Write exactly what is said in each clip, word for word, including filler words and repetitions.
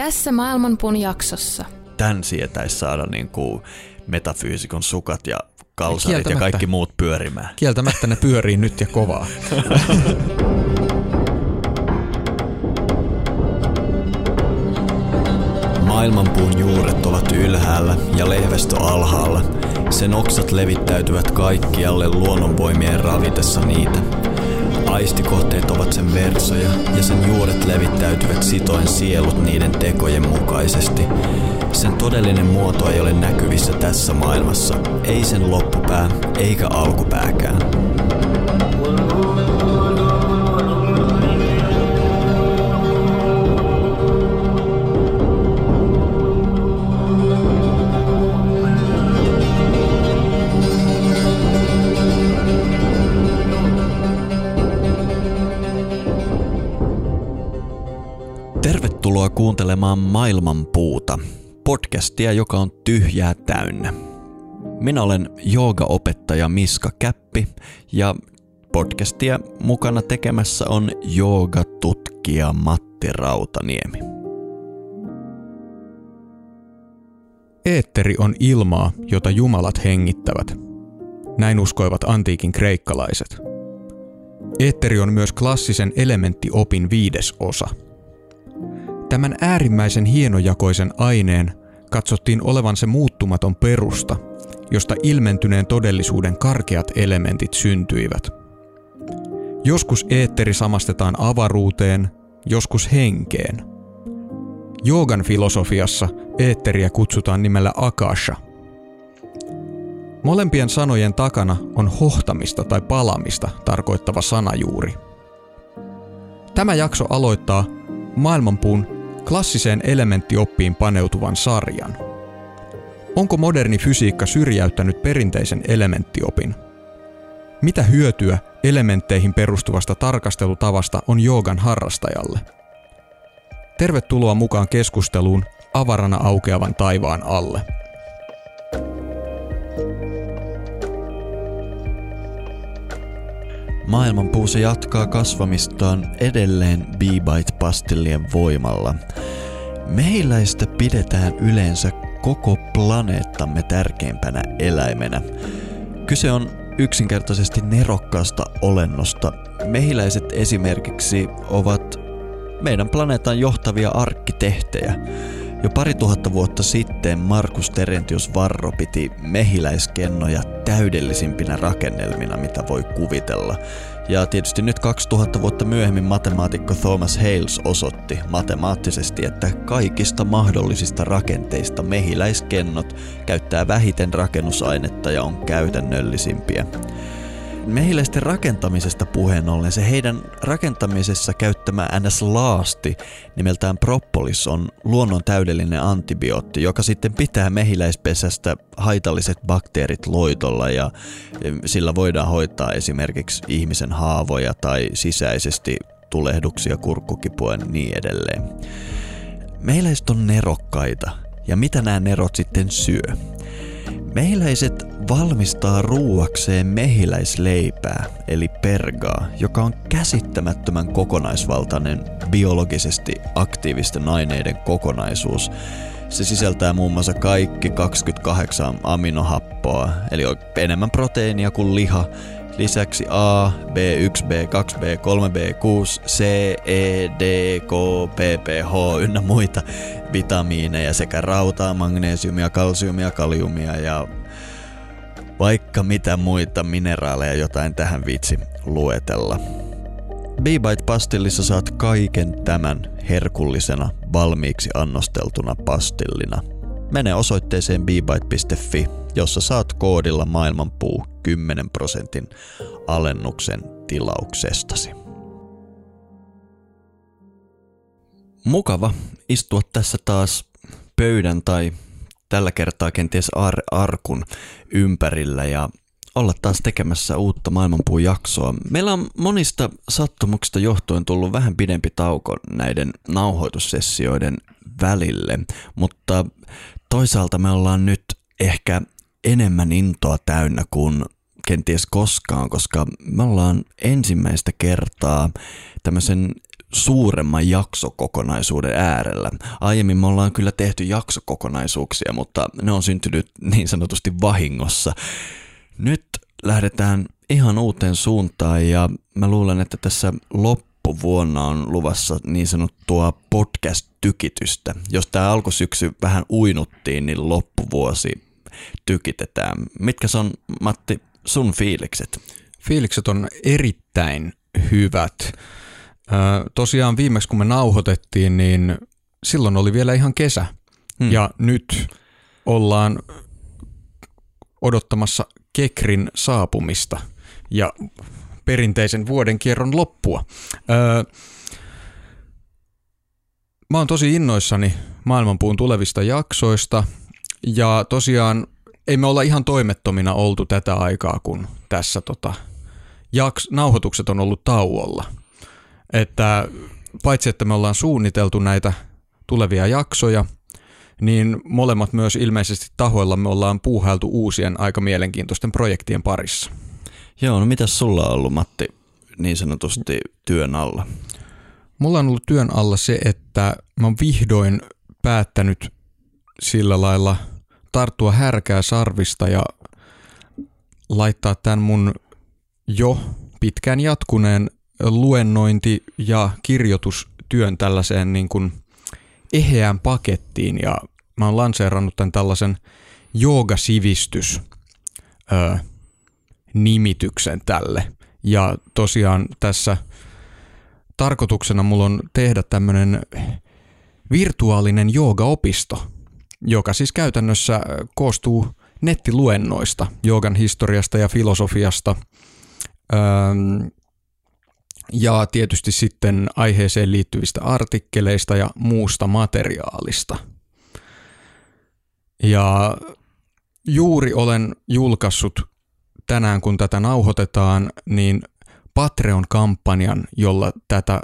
Tässä maailmanpuun jaksossa. Tän sietäisi saada niin kuin metafyysikon sukat ja kalsarit ja kaikki muut pyörimään. Kieltämättä ne pyörii nyt ja kovaa. Maailmanpuun juuret ovat ylhäällä ja lehvästö alhaalla. Sen oksat levittäytyvät kaikkialle luonnonvoimien ravitessa niitä. Aistikohteet ovat sen versoja ja sen juuret levittäytyvät sitoen sielut niiden tekojen mukaisesti. Sen todellinen muoto ei ole näkyvissä tässä maailmassa, ei sen loppupää eikä alkupääkään. Tervetuloa kuuntelemaan Maailmanpuuta, podcastia, joka on tyhjää täynnä. Minä olen joogaopettaja Miska Käppi ja podcastia mukana tekemässä on joogatutkija Matti Rautaniemi. Eetteri on ilmaa, jota jumalat hengittävät. Näin uskoivat antiikin kreikkalaiset. Eetteri on myös klassisen elementtiopin viides osa. Tämän äärimmäisen hienojakoisen aineen katsottiin olevan se muuttumaton perusta, josta ilmentyneen todellisuuden karkeat elementit syntyivät. Joskus eetteri samastetaan avaruuteen, joskus henkeen. Joogan filosofiassa eetteriä kutsutaan nimellä akasha. Molempien sanojen takana on hohtamista tai palamista tarkoittava sanajuuri. Tämä jakso aloittaa maailmanpuun klassiseen elementtioppiin paneutuvan sarjan. Onko moderni fysiikka syrjäyttänyt perinteisen elementtiopin? Mitä hyötyä elementteihin perustuvasta tarkastelutavasta on joogan harrastajalle? Tervetuloa mukaan keskusteluun avarana aukeavan taivaan alle. Maailmanpuu se jatkaa kasvamistaan edelleen B-Byte-pastillien voimalla. Mehiläistä pidetään yleensä koko planeettamme tärkeimpänä eläimenä. Kyse on yksinkertaisesti nerokkaasta olennosta. Mehiläiset esimerkiksi ovat meidän planeetan johtavia arkkitehtejä. Jo pari tuhatta vuotta sitten Marcus Terentius Varro piti mehiläiskennoja täydellisimpinä rakennelmina, mitä voi kuvitella. Ja tietysti nyt kaksituhatta vuotta myöhemmin matemaatikko Thomas Hales osoitti matemaattisesti, että kaikista mahdollisista rakenteista mehiläiskennot käyttää vähiten rakennusainetta ja on käytännöllisimpiä. Mehiläisten rakentamisesta puheen ollen se heidän rakentamisessa käyttämä N S-laasti nimeltään propolis on luonnon täydellinen antibiootti, joka sitten pitää mehiläispesästä haitalliset bakteerit loitolla ja sillä voidaan hoitaa esimerkiksi ihmisen haavoja tai sisäisesti tulehduksia, kurkkukipua ja niin edelleen. Mehiläiset on nerokkaita ja mitä nämä nerot sitten syö? Mehiläiset valmistaa ruuakseen mehiläisleipää eli pergaa, joka on käsittämättömän kokonaisvaltainen biologisesti aktiivisten aineiden kokonaisuus. Se sisältää muun muassa kaikki kaksikymmentäkahdeksan aminohappoa eli enemmän proteiinia kuin liha. Lisäksi A, B yksi, B kaksi, B kolme, B kuusi, C, E, D, K, P, P, H ynnä muita vitamiineja sekä rautaa, magnesiumia, kalsiumia, kaliumia ja vaikka mitä muita mineraaleja jotain tähän viitsi luetella. B-Byte-pastillissa saat kaiken tämän herkullisena valmiiksi annosteltuna pastillina. Mene osoitteeseen b byte piste f i, jossa saat koodilla maailmanpuu kymmenen prosentin alennuksen tilauksestasi. Mukava istua tässä taas pöydän tai tällä kertaa kenties ar- arkun ympärillä ja olla taas tekemässä uutta maailmanpuun jaksoa. Meillä on monista sattumuksista johtuen tullut vähän pidempi tauko näiden nauhoitussessioiden välille, mutta toisaalta me ollaan nyt ehkä enemmän intoa täynnä kuin kenties koskaan, koska me ollaan ensimmäistä kertaa tämmöisen suuremman jaksokokonaisuuden äärellä. Aiemmin me ollaan kyllä tehty jaksokokonaisuuksia, mutta ne on syntynyt niin sanotusti vahingossa. Nyt lähdetään ihan uuteen suuntaan ja mä luulen, että tässä loppuvuonna on luvassa niin sanottua podcast-tykitystä. Jos tää alkusyksy vähän uinuttiin, niin loppuvuosi tykitetään. Mitkä on, Matti, sun fiilikset? Fiilikset on erittäin hyvät. Tosiaan viimeksi kun me nauhoitettiin, niin silloin oli vielä ihan kesä hmm. ja nyt ollaan odottamassa kekrin saapumista ja perinteisen vuoden kierron loppua. Öö, mä oon tosi innoissani maailmanpuun tulevista jaksoista ja tosiaan ei me olla ihan toimettomina oltu tätä aikaa, kun tässä tota, jaks- nauhoitukset on ollut tauolla. Että paitsi, että me ollaan suunniteltu näitä tulevia jaksoja, niin molemmat myös ilmeisesti tahoilla me ollaan puuhailtu uusien aika mielenkiintoisten projektien parissa. Joo, no mitäs sulla on ollut, Matti, niin sanotusti työn alla? Mulla on ollut työn alla se, että mä oon vihdoin päättänyt sillä lailla tarttua härkää sarvista ja laittaa tämän mun jo pitkään jatkuneen luennointi- ja kirjoitustyön tällaiseen niin kuin eheään pakettiin, ja mä oon lanseerannut tämän tällaisen joogasivistys-nimityksen tälle. Ja tosiaan tässä tarkoituksena mulla on tehdä tämmönen virtuaalinen joogaopisto, joka siis käytännössä koostuu nettiluennoista, joogan historiasta ja filosofiasta, öö, ja tietysti sitten aiheeseen liittyvistä artikkeleista ja muusta materiaalista. Ja juuri olen julkaissut tänään, kun tätä nauhoitetaan, niin Patreon-kampanjan, jolla tätä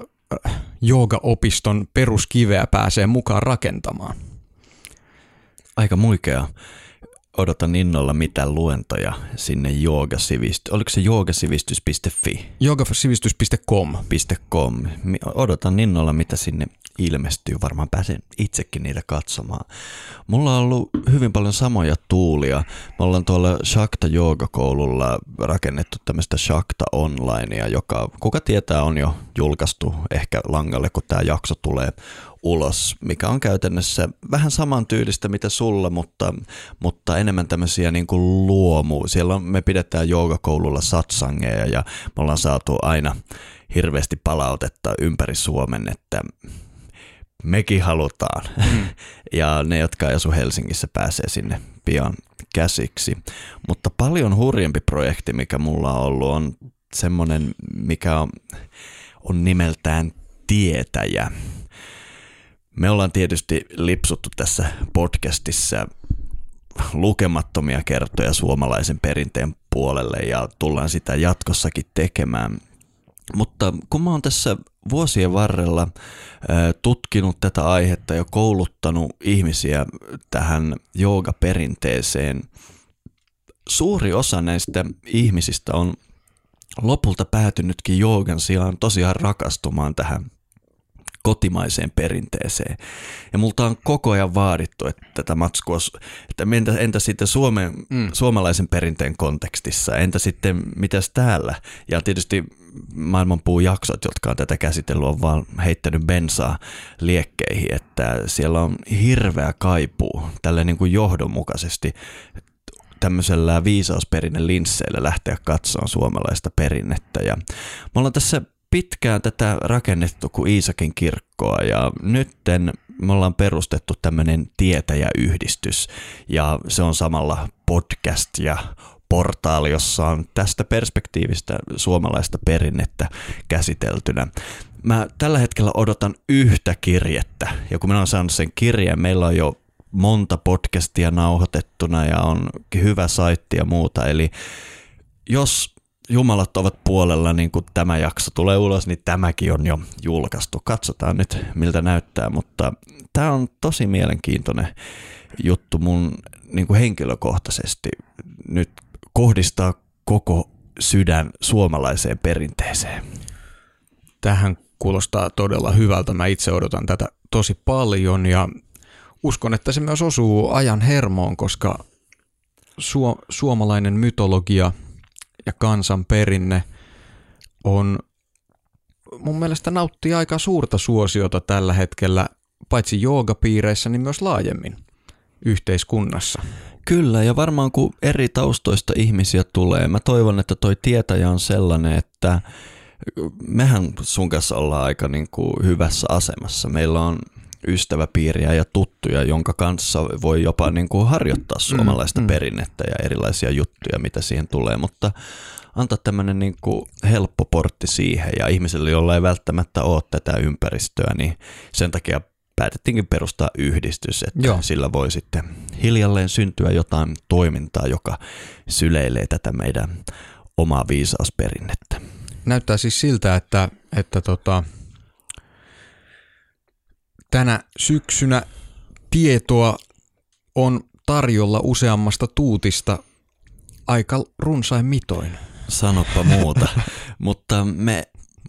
joogaopiston peruskiveä pääsee mukaan rakentamaan. Aika muikeaa. Odotan innolla mitään luentoja sinne joogasivistys. Oliko se joogasivistys piste fi? joogasivistys piste com. .com. Odotan innolla, mitä sinne ilmestyy. Varmaan pääsen itsekin niitä katsomaan. Mulla on ollut hyvin paljon samoja tuulia. Me ollaan tuolla Shakta-joogakoululla rakennettu tämmöistä Shakta-onlinea, joka kuka tietää on jo julkaistu ehkä langalle, kun tämä jakso tulee ulos, mikä on käytännössä vähän saman tyylistä mitä sulla, mutta, mutta enemmän tämmöisiä niin kuin luomu. Siellä on, me pidetään joogakoululla satsangeja ja me ollaan saatu aina hirveästi palautetta ympäri Suomen, että mekin halutaan. Mm. Ja ne, jotka asu Helsingissä, pääsee sinne pian käsiksi. Mutta paljon hurjempi projekti, mikä mulla on ollut, on semmoinen, mikä on, on nimeltään tietäjä. Me ollaan tietysti lipsuttu tässä podcastissa lukemattomia kertoja suomalaisen perinteen puolelle ja tullaan sitä jatkossakin tekemään. Mutta kun mä oon tässä vuosien varrella tutkinut tätä aihetta ja kouluttanut ihmisiä tähän joogaperinteeseen, suuri osa näistä ihmisistä on lopulta päätynytkin joogan sijaan tosiaan rakastumaan tähän kotimaiseen perinteeseen. Ja multa on koko ajan vaadittu, että tätä matskua, että entä, entä sitten Suomen, mm. suomalaisen perinteen kontekstissa, entä sitten mitäs täällä? Ja tietysti maailmanpuujaksot, jotka on tätä käsitellyt, on vaan heittänyt bensaa liekkeihin, että siellä on hirveä kaipuu tällä niin kuin johdonmukaisesti tämmöisellä viisausperinne linsseillä lähteä katsomaan suomalaista perinnettä. Ja me ollaan tässä pitkään tätä rakennettu kuin Iisakin kirkkoa ja nytten me ollaan perustettu tämmöinen tietäjäyhdistys ja se on samalla podcast ja portaali, jossa on tästä perspektiivistä suomalaista perinnettä käsiteltynä. Mä tällä hetkellä odotan yhtä kirjettä ja kun minä olen saanut sen kirjeen, meillä on jo monta podcastia nauhoitettuna ja on hyvä saitti ja muuta, eli jos jumalat ovat puolella, niin kun tämä jakso tulee ulos, niin tämäkin on jo julkaistu. Katsotaan nyt, miltä näyttää, mutta tämä on tosi mielenkiintoinen juttu mun niin kuin henkilökohtaisesti. Nyt kohdistaa koko sydän suomalaiseen perinteeseen. Tähän Kuulostaa todella hyvältä. Mä itse odotan tätä tosi paljon ja uskon, että se myös osuu ajan hermoon, koska su- suomalainen mytologia ja kansanperinne on mun mielestä nauttii aika suurta suosiota tällä hetkellä, paitsi joogapiireissä, niin myös laajemmin yhteiskunnassa. Kyllä, ja varmaan kun eri taustoista ihmisiä tulee, mä toivon, että toi tietäjä on sellainen, että mehän sun kanssa ollaan aika niin kuin hyvässä asemassa. Meillä on ystäväpiiriä ja tuttuja, jonka kanssa voi jopa niin kuin harjoittaa suomalaista mm, perinnettä ja erilaisia juttuja, mitä siihen tulee, mutta antaa tämmöinen niin kuin helppo portti siihen ja ihmiselle, jolla ei välttämättä ole tätä ympäristöä, niin sen takia päätettiinkin perustaa yhdistys, että Joo. sillä voi sitten hiljalleen syntyä jotain toimintaa, joka syleilee tätä meidän omaa viisausperinnettä. Näyttää siis siltä, että, että tota, tänä syksynä tietoa on tarjolla useammasta tuutista aika runsain mitoin. Sanoppa muuta, mutta me,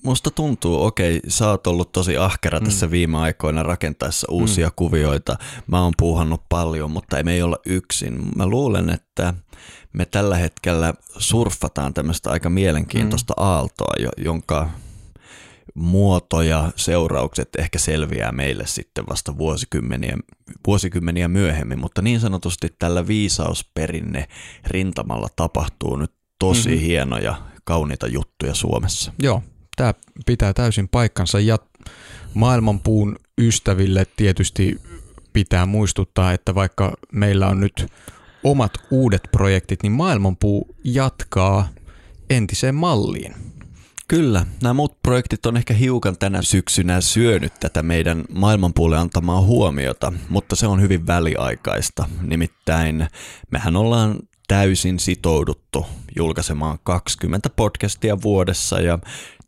musta tuntuu, okei, okay, sä oot ollut tosi ahkera mm. tässä viime aikoina rakentaessa uusia mm. kuvioita. Mä oon puuhannut paljon, mutta ei me ei olla yksin. Mä luulen, että me tällä hetkellä surffataan tämmöistä aika mielenkiintoista mm. aaltoa, jonka muoto ja seuraukset ehkä selviää meille sitten vasta vuosikymmeniä, vuosikymmeniä myöhemmin, mutta niin sanotusti tällä viisausperinne rintamalla tapahtuu nyt tosi mm-hmm. hienoja, kauniita juttuja Suomessa. Joo, tämä pitää täysin paikkansa ja maailmanpuun ystäville tietysti pitää muistuttaa, että vaikka meillä on nyt omat uudet projektit, niin maailmanpuu jatkaa entiseen malliin. Kyllä, nämä muut projektit on ehkä hiukan tänä syksynä syönyt tätä meidän maailmanpuulle antamaa huomiota, mutta se on hyvin väliaikaista. Nimittäin mehän ollaan täysin sitouduttu julkaisemaan kaksikymmentä podcastia vuodessa ja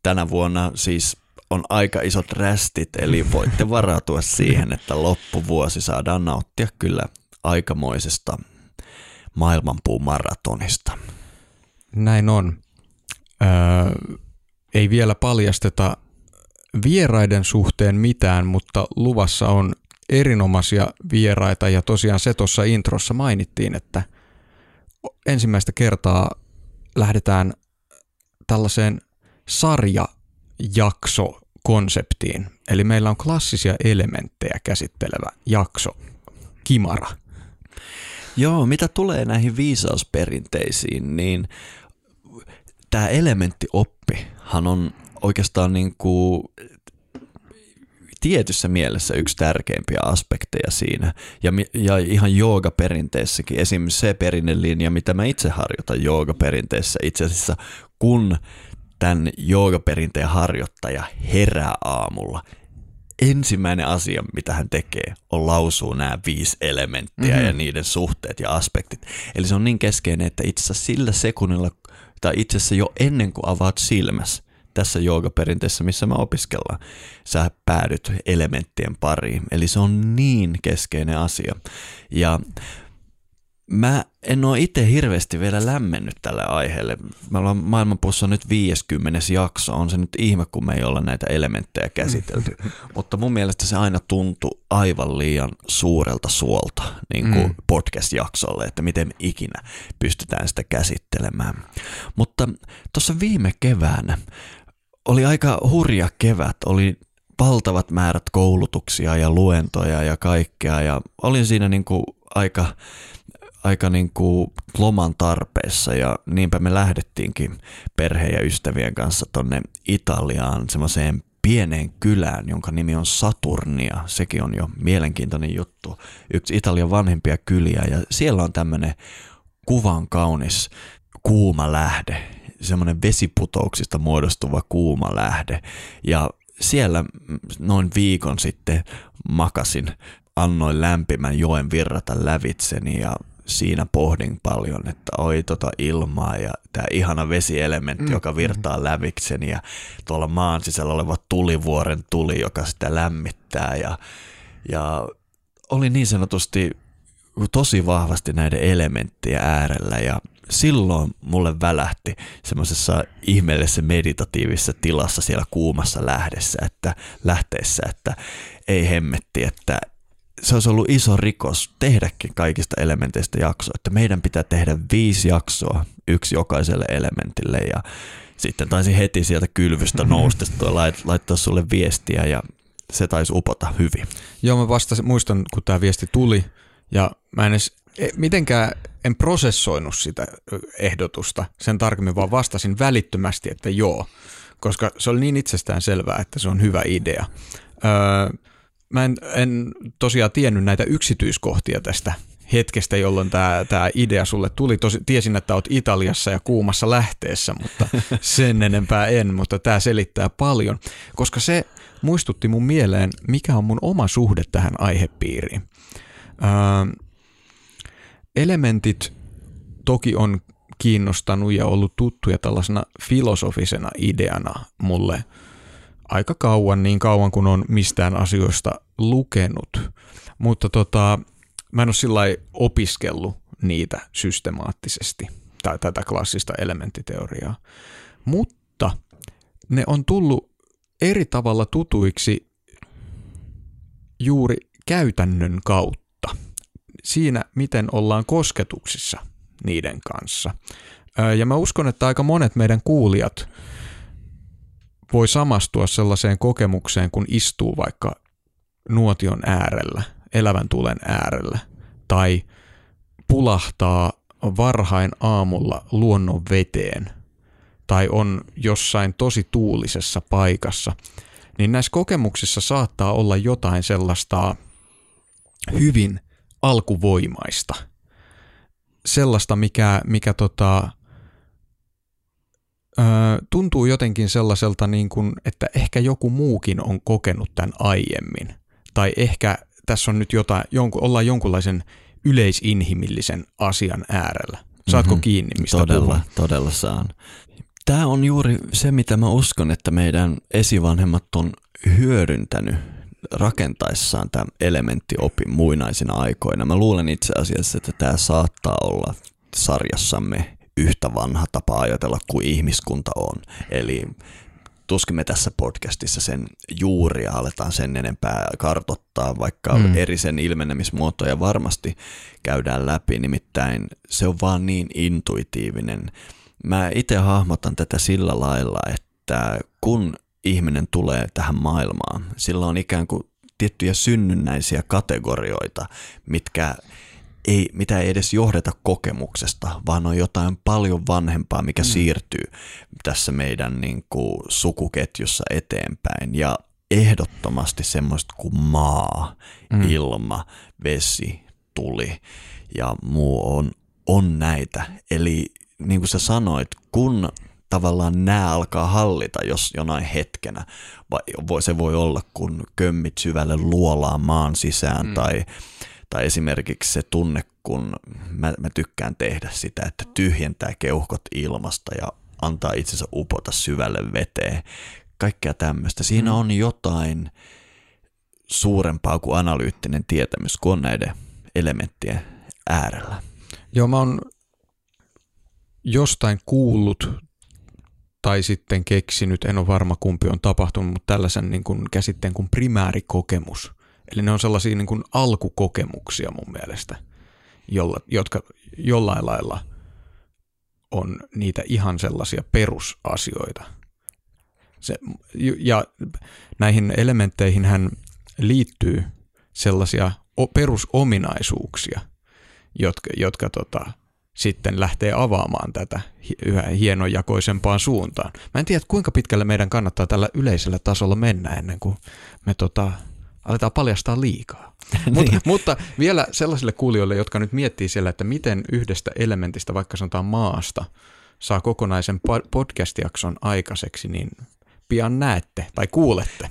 tänä vuonna siis on aika isot rästit, eli voitte varautua siihen, että loppuvuosi saadaan nauttia kyllä aikamoisesta maailmanpuumaratonista. Näin on. Öö... Ei vielä paljasteta vieraiden suhteen mitään, mutta luvassa on erinomaisia vieraita ja tosiaan se tuossa introssa mainittiin, että ensimmäistä kertaa lähdetään tällaiseen sarjajakso-konseptiin. Eli meillä on klassisia elementtejä käsittelevä jakso, Kimara. Joo, mitä tulee näihin viisausperinteisiin, niin tämä elementtioppihan on oikeastaan niin kuin tietyssä mielessä yksi tärkeimpiä aspekteja siinä. Ja, ja ihan joogaperinteessäkin, esimerkiksi se perinnelinja, mitä mä itse harjoitan joogaperinteessä, itse asiassa kun tämän joogaperinteen harjoittaja herää aamulla, ensimmäinen asia, mitä hän tekee, on lausua nämä viisi elementtiä mm-hmm. ja niiden suhteet ja aspektit. Eli se on niin keskeinen, että itse asiassa sillä sekunnilla, tai itse asiassa jo ennen kuin avaat silmäs tässä joogaperinteessä, missä mä opiskellaan, sä päädyt elementtien pariin. Eli se on niin keskeinen asia. Ja mä en ole itse hirveästi vielä lämmennyt tälle aiheelle. Maailmanpuussa on nyt viideskymmenes jakso. On se nyt ihme, kun me ei olla näitä elementtejä käsitelty. Mutta mun mielestä se aina tuntuu aivan liian suurelta suolta niin kuin mm. podcast-jaksolle, että miten ikinä pystytään sitä käsittelemään. Mutta tuossa viime keväänä oli aika hurja kevät. Oli valtavat määrät koulutuksia ja luentoja ja kaikkea. Ja olin siinä niin kuin aika... aika niin kuin loman tarpeessa ja niinpä me lähdettiinkin perheen ja ystävien kanssa tonne Italiaan semmoiseen pieneen kylään, jonka nimi on Saturnia. Sekin on jo mielenkiintoinen juttu. Yksi Italian vanhempia kyliä ja siellä on tämmöinen kuvan kaunis kuuma lähde, semmoinen vesiputouksista muodostuva kuuma lähde ja siellä noin viikon sitten makasin, annoin lämpimän joen virrata lävitseni ja siinä pohdin paljon, että oi tota ilmaa ja tämä ihana vesielementti, mm. joka virtaa lävikseni ja tuolla maan sisällä oleva tulivuoren tuli, joka sitä lämmittää. Ja, ja oli niin sanotusti tosi vahvasti näiden elementtien äärellä ja silloin mulle välähti semmoisessa ihmeellisessä meditatiivisessa tilassa siellä kuumassa lähdessä, että lähteessä, että ei hemmetti, että se olisi ollut iso rikos tehdäkin kaikista elementeistä jaksoa, että meidän pitää tehdä viisi jaksoa, yksi jokaiselle elementille, ja sitten taisin heti sieltä kylvystä noustesta laittaa sulle viestiä, ja se taisi upota hyvin. Joo, mä vasta muistan, kun tämä viesti tuli, ja mä en edes mitenkään en prosessoinut sitä ehdotusta sen tarkemmin, vaan vastasin välittömästi, että joo, koska se oli niin itsestään selvää, että se on hyvä idea. Öö, mä en, en tosiaan tiennyt näitä yksityiskohtia tästä hetkestä, jolloin tämä, tämä idea sulle tuli. Tosi, tiesin, että olet Italiassa ja kuumassa lähteessä, mutta sen enempää en, mutta tämä selittää paljon, koska se muistutti mun mieleen, mikä on mun oma suhde tähän aihepiiriin. Öö, Elementit toki on kiinnostanut ja ollut tuttuja tällaisena filosofisena ideana mulle aika kauan, niin kauan kun on mistään asioista lukenut, mutta tota, mä en ole sillä lailla opiskellut niitä systemaattisesti, tai tätä klassista elementtiteoriaa, mutta ne on tullut eri tavalla tutuiksi juuri käytännön kautta. Siinä, miten ollaan kosketuksissa niiden kanssa. Ja mä uskon, että aika monet meidän kuulijat voi samastua sellaiseen kokemukseen, kun istuu vaikka nuotion äärellä, elävän tulen äärellä, tai pulahtaa varhain aamulla luonnon veteen, tai on jossain tosi tuulisessa paikassa. Niin näissä kokemuksissa saattaa olla jotain sellaista hyvin alkuvoimaista, sellaista, mikä, mikä tota, ö, tuntuu jotenkin sellaiselta, niin kuin, että ehkä joku muukin on kokenut tämän aiemmin, tai ehkä tässä on nyt jotain, jonku, ollaan jonkunlaisen yleisinhimillisen asian äärellä. Saatko mm-hmm. kiinni, mistä todella, puhun? Todella saan. Tämä on juuri se, mitä mä uskon, että meidän esivanhemmat on hyödyntänyt rakentaessaan tämän elementtiopin muinaisina aikoina. Mä luulen itse asiassa, että tämä saattaa olla sarjassamme yhtä vanha tapa ajatella kuin ihmiskunta on. Eli tuskin me tässä podcastissa sen juuria aletaan sen enempää kartoittaa, vaikka mm. eri sen ilmenemismuotoja varmasti käydään läpi. Nimittäin se on vaan niin intuitiivinen. Mä itse hahmotan tätä sillä lailla, että kun ihminen tulee tähän maailmaan. Sillä on ikään kuin tiettyjä synnynnäisiä kategorioita, mitkä ei, mitä ei edes johdeta kokemuksesta, vaan on jotain paljon vanhempaa, mikä mm. siirtyy tässä meidän niin kuin sukuketjussa eteenpäin. Ja ehdottomasti semmoista kuin maa, mm. ilma, vesi, tuli ja muu on, on näitä. Eli niin kuin sä sanoit, kun tavallaan nämä alkaa hallita, jos jonain hetkenä. Se voi olla, kun kömmit syvälle luolaa maan sisään mm. tai, tai esimerkiksi se tunne, kun mä, mä tykkään tehdä sitä, että tyhjentää keuhkot ilmasta ja antaa itsensä upota syvälle veteen. Kaikkea tämmöistä. Siinä mm. on jotain suurempaa kuin analyyttinen tietämys, kun on näiden elementtien äärellä. Joo, mä oon jostain kuullut tai sitten keksinyt, en ole varma kumpi on tapahtunut, mutta tällaisen niin kuin käsitteen kuin primäärikokemus. Eli ne on sellaisia niin kuin alkukokemuksia mun mielestä, jolla, jotka jollain lailla on niitä ihan sellaisia perusasioita. Se, ja näihin elementteihinhän liittyy sellaisia perusominaisuuksia, jotka, jotka tota, sitten lähtee avaamaan tätä yhä hienojakoisempaan suuntaan. Mä en tiedä, kuinka pitkälle meidän kannattaa tällä yleisellä tasolla mennä ennen kuin me tota, aletaan paljastaa liikaa. Mut, mutta vielä sellaisille kuulijoille, jotka nyt miettii siellä, että miten yhdestä elementistä, vaikka sanotaan maasta, saa kokonaisen podcast-jakson aikaiseksi, niin pian näette tai kuulette.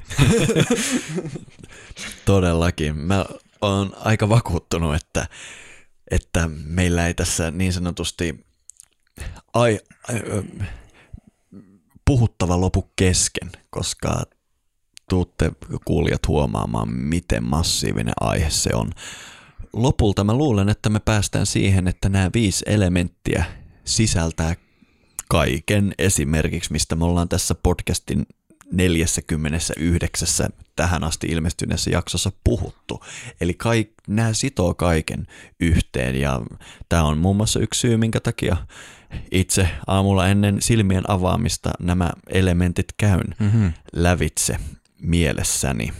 Todellakin. Mä oon aika vakuuttunut, että että meillä ei tässä niin sanotusti ai, ai, puhuttava lopu kesken, koska tuutte kuulijat huomaamaan, miten massiivinen aihe se on. Lopulta mä luulen, että me päästään siihen, että nämä viisi elementtiä sisältää kaiken, esimerkiksi mistä me ollaan tässä podcastin neljäkymmentäyhdeksän tähän asti ilmestyneessä jaksossa puhuttu. Eli kaik, nämä sitoo kaiken yhteen, ja tämä on muun muassa yksi syy, minkä takia itse aamulla ennen silmien avaamista nämä elementit käyn mm-hmm. lävitse mielessäni.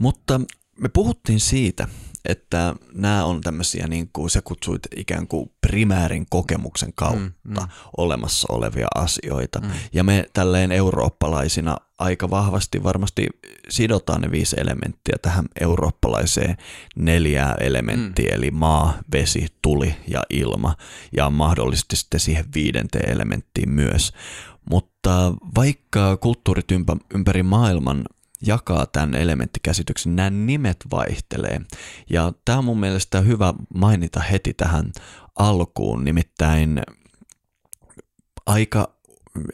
Mutta me puhuttiin siitä, että nämä on tämmöisiä, niin kuin sä kutsuit ikään kuin primäärin kokemuksen kautta mm, mm. olemassa olevia asioita. Mm. Ja me tälleen eurooppalaisina aika vahvasti varmasti sidotaan ne viisi elementtiä tähän eurooppalaiseen neljää elementtiä, mm. eli maa, vesi, tuli ja ilma, ja mahdollisesti sitten siihen viidenteen elementtiin myös. Mutta vaikka kulttuurit ympäri maailman jakaa tämän elementtikäsityksen, nämä nimet vaihtelee. Ja tämä on mun mielestä hyvä mainita heti tähän alkuun, nimittäin aika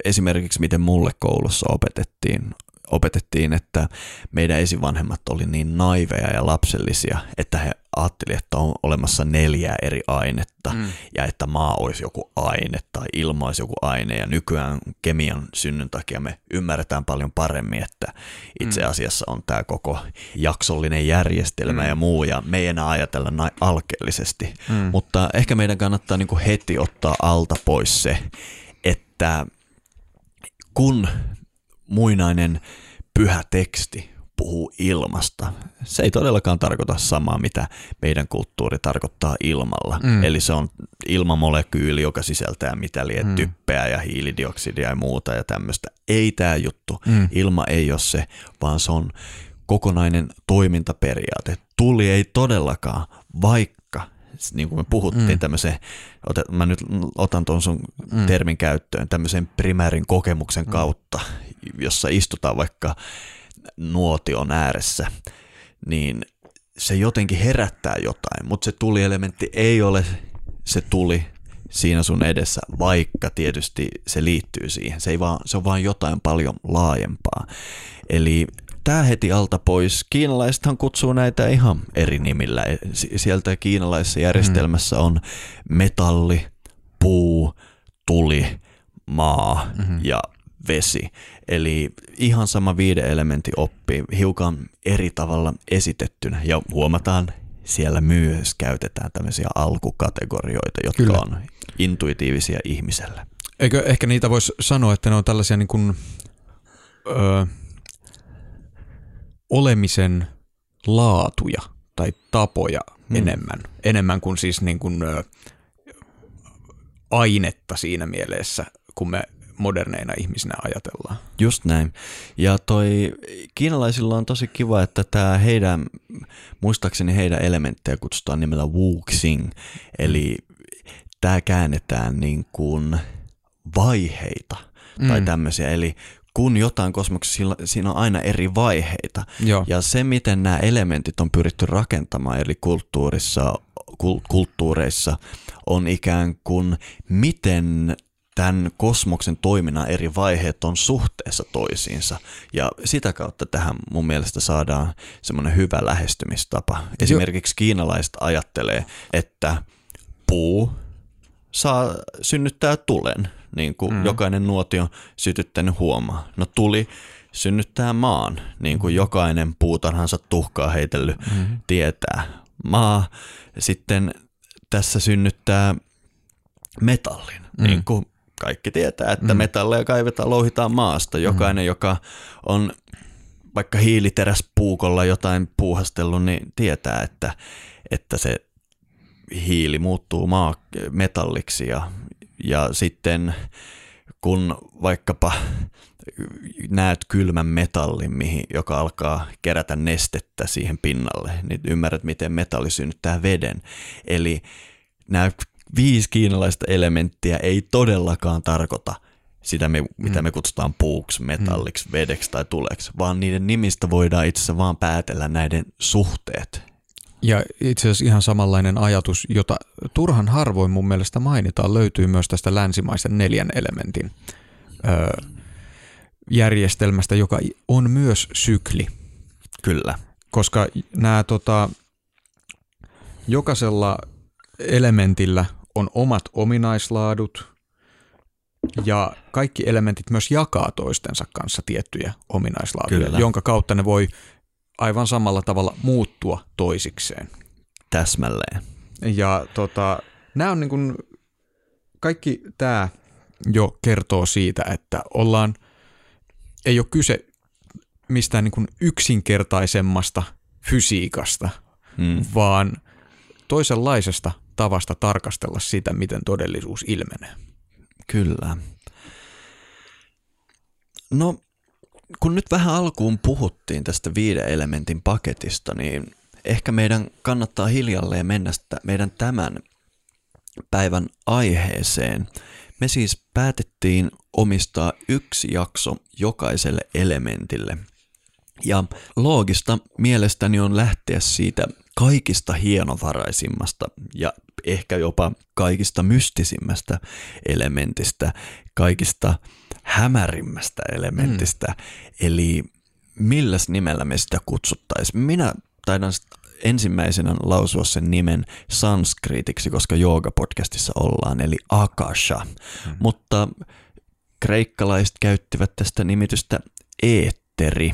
esimerkiksi miten mulle koulussa opetettiin, opetettiin, että meidän esivanhemmat oli niin naiveja ja lapsellisia, että he ajattelivat, että on olemassa neljää eri ainetta mm. ja että maa olisi joku aine tai ilma olisi joku aine, ja nykyään kemian synnyn takia me ymmärretään paljon paremmin, että itse asiassa on tämä koko jaksollinen järjestelmä mm. ja muu, ja me ei enää ajatella näin alkeellisesti, mm. mutta ehkä meidän kannattaa niinku heti ottaa alta pois se, että kun muinainen pyhä teksti puhuu ilmasta, se ei todellakaan tarkoita samaa, mitä meidän kulttuuri tarkoittaa ilmalla. Mm. Eli se on ilmamolekyyli, joka sisältää mitä lie mm. typpeä ja hiilidioksidia ja muuta ja tämmöistä. Ei tämä juttu. Mm. Ilma ei ole se, vaan se on kokonainen toimintaperiaate. Tuli ei todellakaan, vaikka, niin kuin me puhuttiin, mm. tämmöiseen, mä nyt otan tuon sun mm. termin käyttöön, tämmöisen primäärin kokemuksen mm. kautta, jossa istutaan vaikka nuotion ääressä, niin se jotenkin herättää jotain, mutta se tulielementti ei ole se tuli siinä sun edessä, vaikka tietysti se liittyy siihen. Se, ei vaan, se on vaan jotain paljon laajempaa. Eli tämä heti alta pois. Kiinalaisethan kutsuu näitä ihan eri nimillä. Sieltä kiinalaisessa järjestelmässä on metalli, puu, tuli, maa mm-hmm. ja vesi. Eli ihan sama viiden elementti oppi hiukan eri tavalla esitettynä, ja huomataan, siellä myös käytetään tämmöisiä alkukategorioita, jotka Kyllä. on intuitiivisia ihmiselle. Eikö ehkä niitä voisi sanoa, että ne on tällaisia niin kuin, ö, olemisen laatuja tai tapoja hmm. enemmän, enemmän kuin siis niin kuin, ö, ainetta siinä mielessä, kun me moderneina ihmisinä ajatellaan. Just näin. Ja toi kiinalaisilla on tosi kiva, että tämä heidän, muistaakseni heidän elementtejä kutsutaan nimellä wuxing, eli tämä käännetään niin kuin vaiheita mm. tai tämmöisiä, eli kun jotain kosmoksessa, siinä on aina eri vaiheita. Joo. Ja se, miten nämä elementit on pyritty rakentamaan, eli kulttuurissa, kulttuureissa on ikään kuin miten tämän kosmoksen toiminnan eri vaiheet on suhteessa toisiinsa, ja sitä kautta tähän mun mielestä saadaan semmoinen hyvä lähestymistapa. Esimerkiksi jo. Kiinalaiset ajattelee, että puu saa synnyttää tulen, niin kuin mm. jokainen nuotio on sytyttänyt huomaa. No tuli synnyttää maan, niin kuin jokainen puutarhansa tuhkaa heitellyt mm. tietää. Maa sitten tässä synnyttää metallin, mm. niin kuin kaikki tietää, että mm. metalleja kaivetaan, louhitaan maasta. Jokainen, mm. joka on vaikka hiiliteräspuukolla jotain puuhastellut, niin tietää, että, että se hiili muuttuu maa, metalliksi. Ja, ja sitten kun vaikkapa näet kylmän metallin, mihin, joka alkaa kerätä nestettä siihen pinnalle, niin ymmärrät, miten metalli synnyttää veden. Eli nämä viisi kiinalaista elementtiä ei todellakaan tarkoita sitä, me, mitä me kutsutaan puuksi, metalliksi, vedeksi tai tuleksi, vaan niiden nimistä voidaan itse asiassa vaan päätellä näiden suhteet. Ja itse asiassa ihan samanlainen ajatus, jota turhan harvoin mun mielestä mainitaan, löytyy myös tästä länsimaisen neljän elementin ö, järjestelmästä, joka on myös sykli. Kyllä. Koska nämä tota, jokaisella elementillä on omat ominaislaadut ja kaikki elementit myös jakaa toistensa kanssa tiettyjä ominaislaatuja, kyllä, jonka kautta ne voi aivan samalla tavalla muuttua toisikseen. Täsmälleen. Ja tota, nämä on niin kuin, kaikki tämä jo kertoo siitä, että ollaan, ei ole kyse mistään niin kuin yksinkertaisemmasta fysiikasta, hmm. vaan toisenlaisesta tavasta tarkastella sitä, miten todellisuus ilmenee. Kyllä. No, kun nyt vähän alkuun puhuttiin tästä viiden elementin paketista, niin ehkä meidän kannattaa hiljalleen mennä meidän tämän päivän aiheeseen. Me siis päätettiin omistaa yksi jakso jokaiselle elementille. Ja loogista mielestäni on lähteä siitä kaikista hienovaraisimmasta ja ehkä jopa kaikista mystisimmästä elementistä, kaikista hämärimmästä elementistä. Mm. Eli milläs nimellä me sitä kutsuttaisiin? Minä taidan ensimmäisenä lausua sen nimen sanskriitiksi, koska joogapodcastissa ollaan, eli akasha. Mm. Mutta kreikkalaiset käyttivät tästä nimitystä eetteri.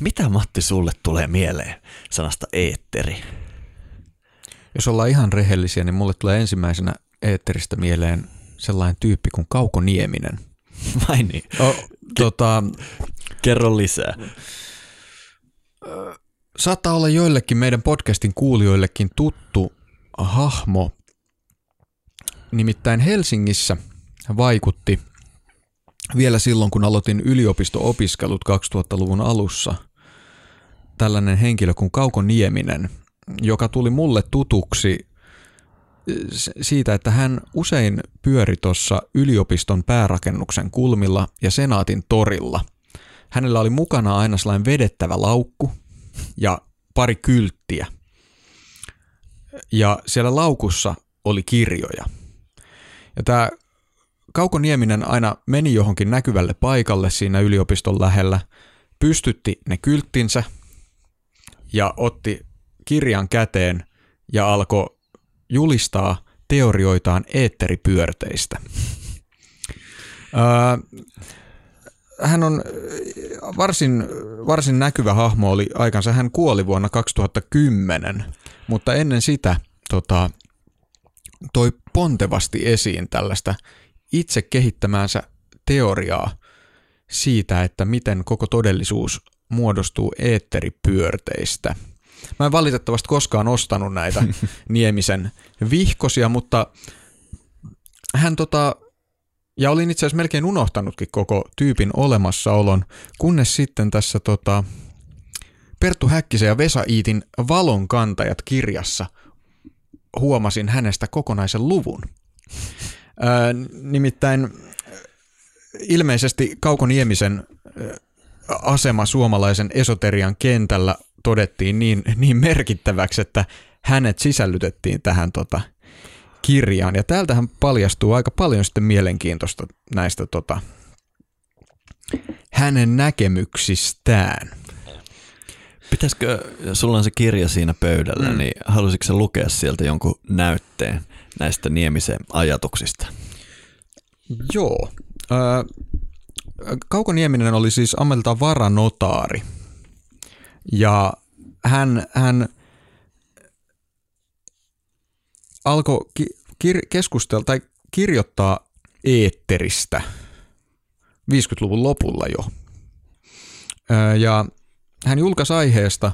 Mitä, Matti, sulle tulee mieleen sanasta eetteri? Jos ollaan ihan rehellisiä, niin mulle tulee ensimmäisenä eetteristä mieleen sellainen tyyppi kuin Kauko Nieminen. Vai niin? O, tota, kerro lisää. Saattaa olla joillekin meidän podcastin kuulijoillekin tuttu hahmo. Nimittäin Helsingissä vaikutti vielä silloin, kun aloitin yliopisto-opiskelut kaksituhattaluvun alussa, tällainen henkilö kuin Kauko Nieminen, joka tuli mulle tutuksi siitä, että hän usein pyöri tuossa yliopiston päärakennuksen kulmilla ja Senaatin torilla. Hänellä oli mukana aina sellainen vedettävä laukku ja pari kylttiä. Ja siellä laukussa oli kirjoja. Ja tämä Kauko Nieminen aina meni johonkin näkyvälle paikalle siinä yliopiston lähellä, pystytti ne kylttinsä ja otti kirjan käteen ja alkoi julistaa teorioitaan eetteripyörteistä. Hän on varsin, varsin näkyvä hahmo, oli aikansa. Hän kuoli vuonna kaksituhattakymmenen, mutta ennen sitä tota, toi pontevasti esiin tällaista itse kehittämäänsä teoriaa siitä, että miten koko todellisuus muodostuu eetteripyörteistä. Mä en valitettavasti koskaan ostanut näitä Niemisen vihkosia, mutta hän tota, ja olin itse asiassa melkein unohtanutkin koko tyypin olemassaolon, kunnes sitten tässä tota, Perttu Häkkisen ja Vesa Iitin Valonkantajat kirjassa huomasin hänestä kokonaisen luvun. Nimittäin ilmeisesti Kauko Niemisen asema suomalaisen esoterian kentällä todettiin niin, niin merkittäväksi, että hänet sisällytettiin tähän tota kirjaan. Ja täältähän paljastuu aika paljon sitten mielenkiintoista näistä tota hänen näkemyksistään. Pitäisikö, sulla on se kirja siinä pöydällä, mm. niin halusitko sä lukea sieltä jonkun näytteen näistä Niemisen ajatuksista? Joo. Kauko Nieminen oli siis ammatiltaan varanotaari ja hän, hän alkoi kir- keskustella tai kirjoittaa eetteristä viidenkymmenenluvun lopulla jo ja hän julkaisi aiheesta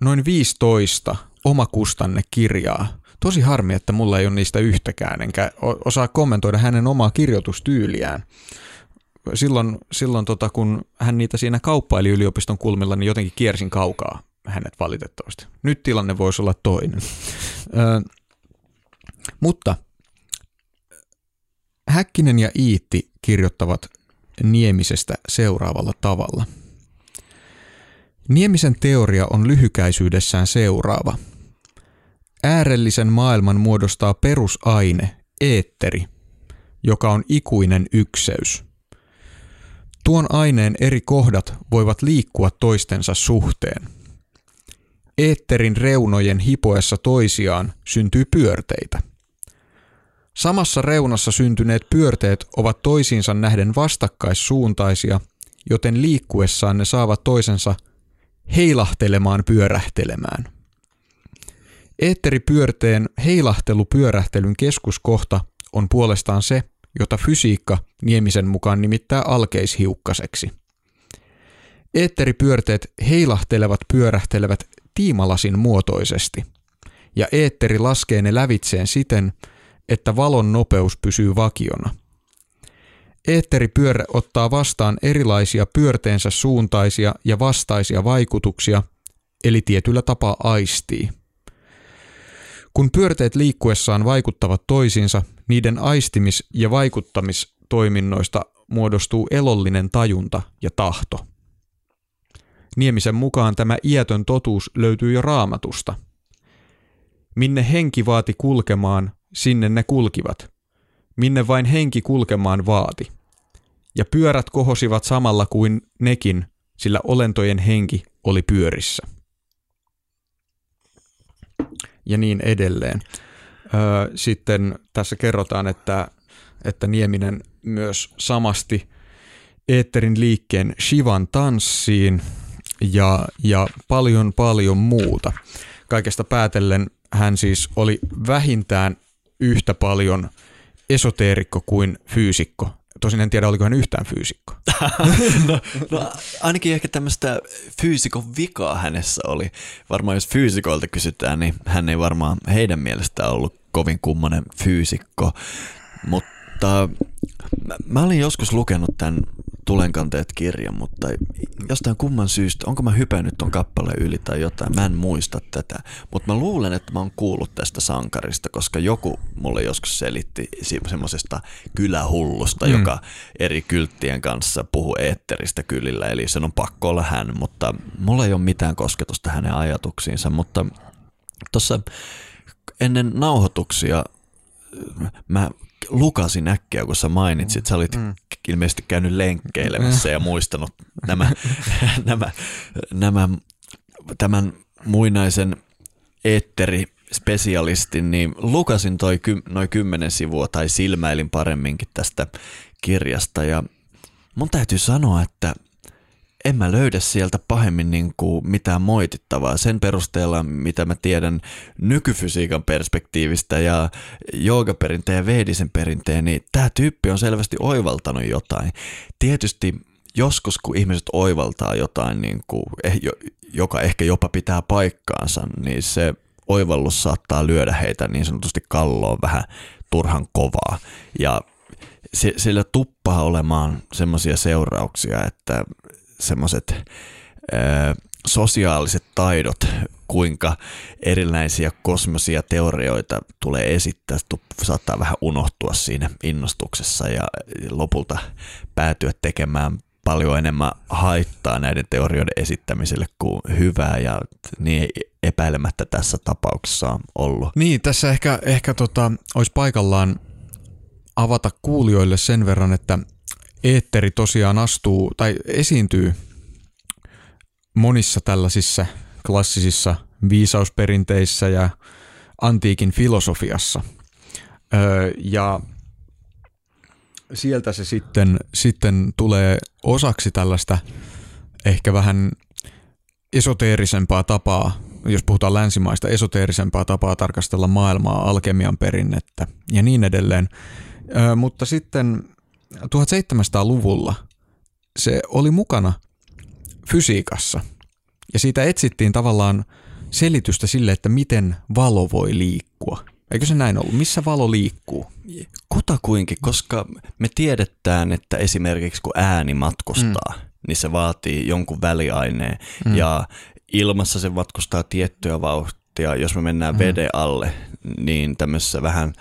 noin viisitoista omakustannekirjaa. Tosi harmi, että mulla ei ole niistä yhtäkään, enkä osaa kommentoida hänen omaa kirjoitustyyliään. Silloin, silloin tota, kun hän niitä siinä kauppaili yliopiston kulmilla, niin jotenkin kiersin kaukaa hänet valitettavasti. Nyt tilanne voisi olla toinen. Ö, mutta Häkkinen ja Iitti kirjoittavat Niemisestä seuraavalla tavalla. Niemisen teoria on lyhykäisyydessään seuraava. Äärellisen maailman muodostaa perusaine, eetteri, joka on ikuinen ykseys. Tuon aineen eri kohdat voivat liikkua toistensa suhteen. Eetterin reunojen hipoessa toisiaan syntyy pyörteitä. Samassa reunassa syntyneet pyörteet ovat toisiinsa nähden vastakkaissuuntaisia, joten liikkuessaan ne saavat toisensa heilahtelemaan pyörähtelemään. Eetteripyörteen heilahtelu-pyörähtelyn keskuskohta on puolestaan se, jota fysiikka Niemisen mukaan nimittää alkeishiukkaseksi. Eetteripyörteet heilahtelevat pyörähtelevät tiimalasin muotoisesti, ja eetteri laskee ne lävitseen siten, että valon nopeus pysyy vakiona. Eetteripyörä ottaa vastaan erilaisia pyörteensä suuntaisia ja vastaisia vaikutuksia, eli tietyllä tapaa aistii. Kun pyörteet liikkuessaan vaikuttavat toisiinsa, niiden aistimis- ja vaikuttamistoiminnoista muodostuu elollinen tajunta ja tahto. Niemisen mukaan tämä iätön totuus löytyy jo Raamatusta. Minne henki vaati kulkemaan, sinne ne kulkivat. Minne vain henki kulkemaan vaati. Ja pyörät kohosivat samalla kuin nekin, sillä olentojen henki oli pyörissä. Ja niin edelleen. Sitten tässä kerrotaan, että, että Nieminen myös samasti eetterin liikkeen Shivan tanssiin ja, ja paljon paljon muuta. Kaikesta päätellen hän siis oli vähintään yhtä paljon esoteerikko kuin fyysikko. Tosin en tiedä, oliko hän yhtään fyysikko. no, no ainakin ehkä tämmöistä fyysikon vikaa hänessä oli. Varmaan jos fyysikoilta kysytään, niin hän ei varmaan heidän mielestään ollut kovin kummonen fyysikko. Mutta mä, mä olin joskus lukenut tämän Tulenkanteet-kirjan, mutta jostain kumman syystä, onko mä hypännyt ton kappaleen yli tai jotain, mä en muista tätä. Mutta mä luulen, että mä oon kuullut tästä sankarista, koska joku mulle joskus selitti semmoisesta kylähullusta, mm. joka eri kylttien kanssa puhuu eetteristä kylillä, eli sen on pakko olla hän, mutta mulla ei ole mitään kosketusta hänen ajatuksiinsa, mutta tuossa ennen nauhoituksia mä lukasin äkkiä, kun sä mainitsit, sä olit mm. ilmeisesti käynyt lenkkeilemässä ja muistanut nämä, nämä, nämä, tämän muinaisen eetteri-spesialistin, niin lukasin toi ky, noin kymmenen sivua tai silmäilin paremminkin tästä kirjasta ja mun täytyy sanoa, että en mä löydä sieltä pahemmin niin kuin mitään moitittavaa sen perusteella, mitä mä tiedän nykyfysiikan perspektiivistä ja joogaperinteen ja veedisen perinteen, niin tämä tyyppi on selvästi oivaltanut jotain. Tietysti joskus, kun ihmiset oivaltaa jotain, niin kuin, joka ehkä jopa pitää paikkaansa, niin se oivallus saattaa lyödä heitä niin sanotusti kalloon vähän turhan kovaa. Ja sillä tuppaa olemaan semmoisia seurauksia, että semmoiset sosiaaliset taidot, kuinka erilaisia kosmisia teorioita tulee esittää, saattaa vähän unohtua siinä innostuksessa ja lopulta päätyä tekemään paljon enemmän haittaa näiden teorioiden esittämiselle kuin hyvää ja niin epäilemättä tässä tapauksessa on ollut. Niin, tässä ehkä, ehkä tota, olisi paikallaan avata kuulijoille sen verran, että eetteri tosiaan astuu tai esiintyy monissa tällaisissa klassisissa viisausperinteissä ja antiikin filosofiassa. Öö, ja sieltä se sitten, sitten tulee osaksi tällaista ehkä vähän esoteerisempaa tapaa, jos puhutaan länsimaista, esoteerisempaa tapaa tarkastella maailmaa, alkemian perinnettä ja niin edelleen. Öö, mutta sitten seitsemäntoistasataa-luvulla se oli mukana fysiikassa ja siitä etsittiin tavallaan selitystä sille, että miten valo voi liikkua. Eikö se näin ollut? Missä valo liikkuu? Kutakuinkin, koska me tiedetään, että esimerkiksi kun ääni matkustaa, mm. niin se vaatii jonkun väliaineen mm. ja ilmassa se matkustaa tiettyä vauhtia. Jos me mennään mm. veden alle, niin tämmöisessä vähän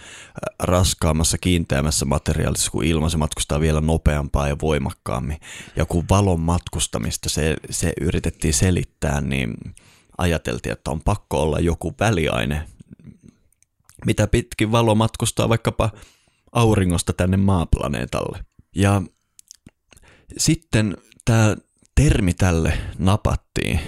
raskaammassa, kiinteämmässä materiaalissa, kun ilma se matkustaa vielä nopeampaa ja voimakkaammin. Ja kun valon matkustamista se, se yritettiin selittää, niin ajateltiin, että on pakko olla joku väliaine, mitä pitkin valo matkustaa vaikkapa auringosta tänne maaplaneetalle. Ja sitten tämä Termi tälle napattiin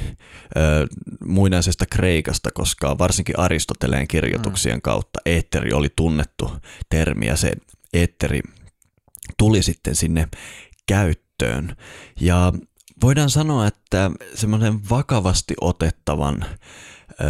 ö, muinaisesta Kreikasta, koska varsinkin Aristoteleen kirjoituksien kautta eetteri oli tunnettu termi ja se eetteri tuli sitten sinne käyttöön. Ja voidaan sanoa, että semmoisen vakavasti otettavan ö,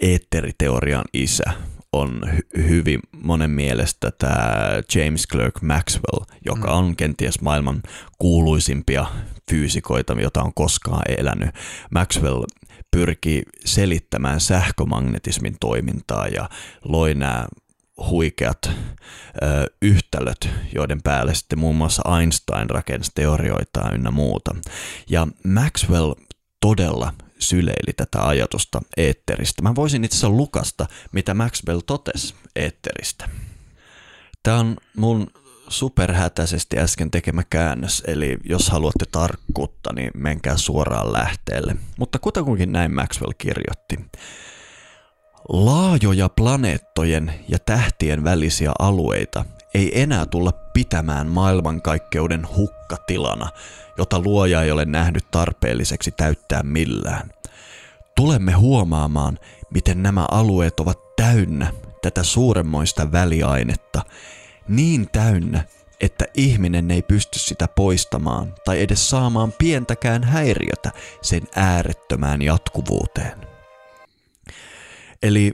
eetteriteorian isä on hy- hyvin monen mielestä tämä James Clerk Maxwell, joka on kenties maailman kuuluisimpia fyysikoita, jota on koskaan elänyt. Maxwell pyrki selittämään sähkömagnetismin toimintaa ja loi nämä huikeat ö, yhtälöt, joiden päälle sitten muun muassa Einstein rakensi teorioitaan ynnä muuta. Ja Maxwell todella syleili tätä ajatusta eetteristä. Mä voisin itse asiassa lukasta, mitä Maxwell totesi eetteristä. Tämä on mun superhätäisesti äsken tekemä käännös, eli jos haluatte tarkkuutta, niin menkää suoraan lähteelle. Mutta kutakuinkin näin Maxwell kirjoitti. Laajoja planeettojen ja tähtien välisiä alueita ei enää tulla pitämään maailmankaikkeuden hukkatilana, jota luoja ei ole nähnyt tarpeelliseksi täyttää millään. Tulemme huomaamaan, miten nämä alueet ovat täynnä tätä suuremmoista väliainetta, niin täynnä, että ihminen ei pysty sitä poistamaan tai edes saamaan pientäkään häiriötä sen äärettömään jatkuvuuteen. Eli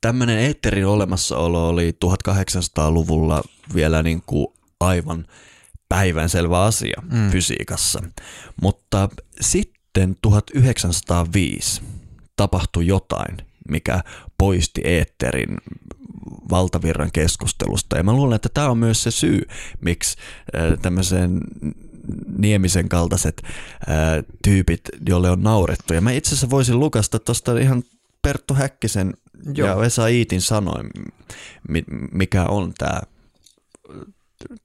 tämmöinen eetterin olemassaolo oli tuhatkahdeksansataaluvulla vielä niin kuin aivan päivänselvä asia mm. fysiikassa, mutta sitten tuhatyhdeksänsataaviisi tapahtui jotain, mikä poisti eetterin valtavirran keskustelusta. Ja mä luulen, että tämä on myös se syy, miksi tämmöisen Niemisen kaltaiset tyypit, jolle on naurettu. Ja mä itse asiassa voisin lukasta tuosta ihan Perttu Häkkisen Joo. ja Vesa Iitin sanoin, mikä on tämä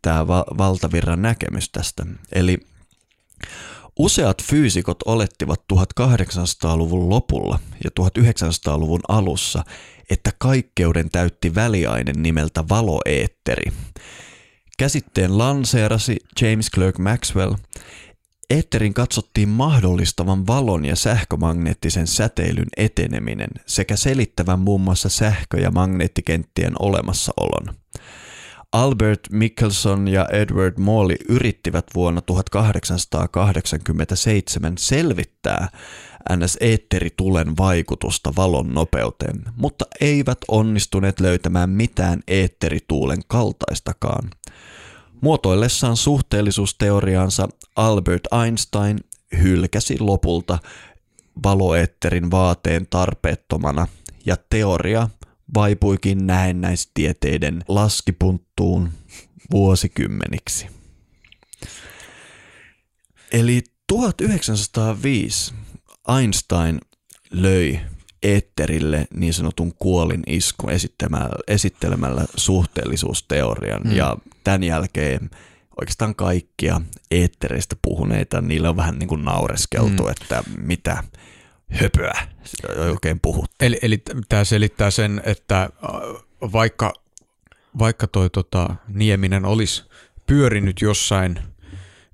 tää va- valtavirran näkemys tästä. Eli useat fyysikot olettivat tuhatkahdeksansataaluvun lopulla ja tuhatyhdeksänsataaluvun alussa, että kaikkeuden täytti väliaine nimeltä valoeetteri. Käsitteen lanseerasi James Clerk Maxwell. Eetterin katsottiin mahdollistavan valon ja sähkömagneettisen säteilyn eteneminen sekä selittävän muun muassa sähkö- ja magneettikenttien olemassaolon. Albert Michelson ja Edward Morley yrittivät vuonna tuhatkahdeksansataakahdeksankymmentäseitsemän selvittää ns. Eetteritulen vaikutusta valon nopeuteen, mutta eivät onnistuneet löytämään mitään eetterituulen kaltaistakaan. Muotoillessaan suhteellisuusteoriaansa Albert Einstein hylkäsi lopulta valoeetterin vaateen tarpeettomana ja teoria vaipuikin näennäistieteiden laskipunttuun vuosikymmeniksi. Eli tuhatyhdeksänsataaviisi Einstein löi eetterille niin sanotun kuolin isku esittämällä, esittelemällä suhteellisuusteorian mm. ja tämän jälkeen oikeastaan kaikkia eetteristä puhuneita, niillä on vähän niin kuin naureskeltu, mm. että mitä höpöä oikein puhuttu. Eli, eli tämä selittää sen, että vaikka, vaikka toi tota, Nieminen olisi pyörinyt jossain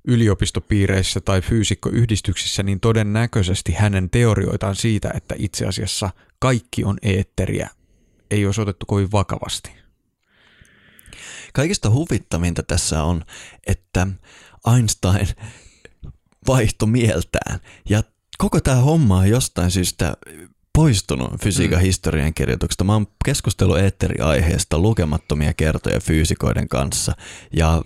yliopistopiireissä tai fyysikkoyhdistyksissä, niin todennäköisesti hänen teorioitaan siitä, että itse asiassa kaikki on eetteriä, ei olisi otettu kovin vakavasti. Kaikista huvittavinta tässä on, että Einstein vaihtoi mieltään ja koko tämä homma on jostain syystä poistunut fysiikan historian kirjoituksesta. Mä oon keskustellut eetteriaiheesta lukemattomia kertoja fyysikoiden kanssa ja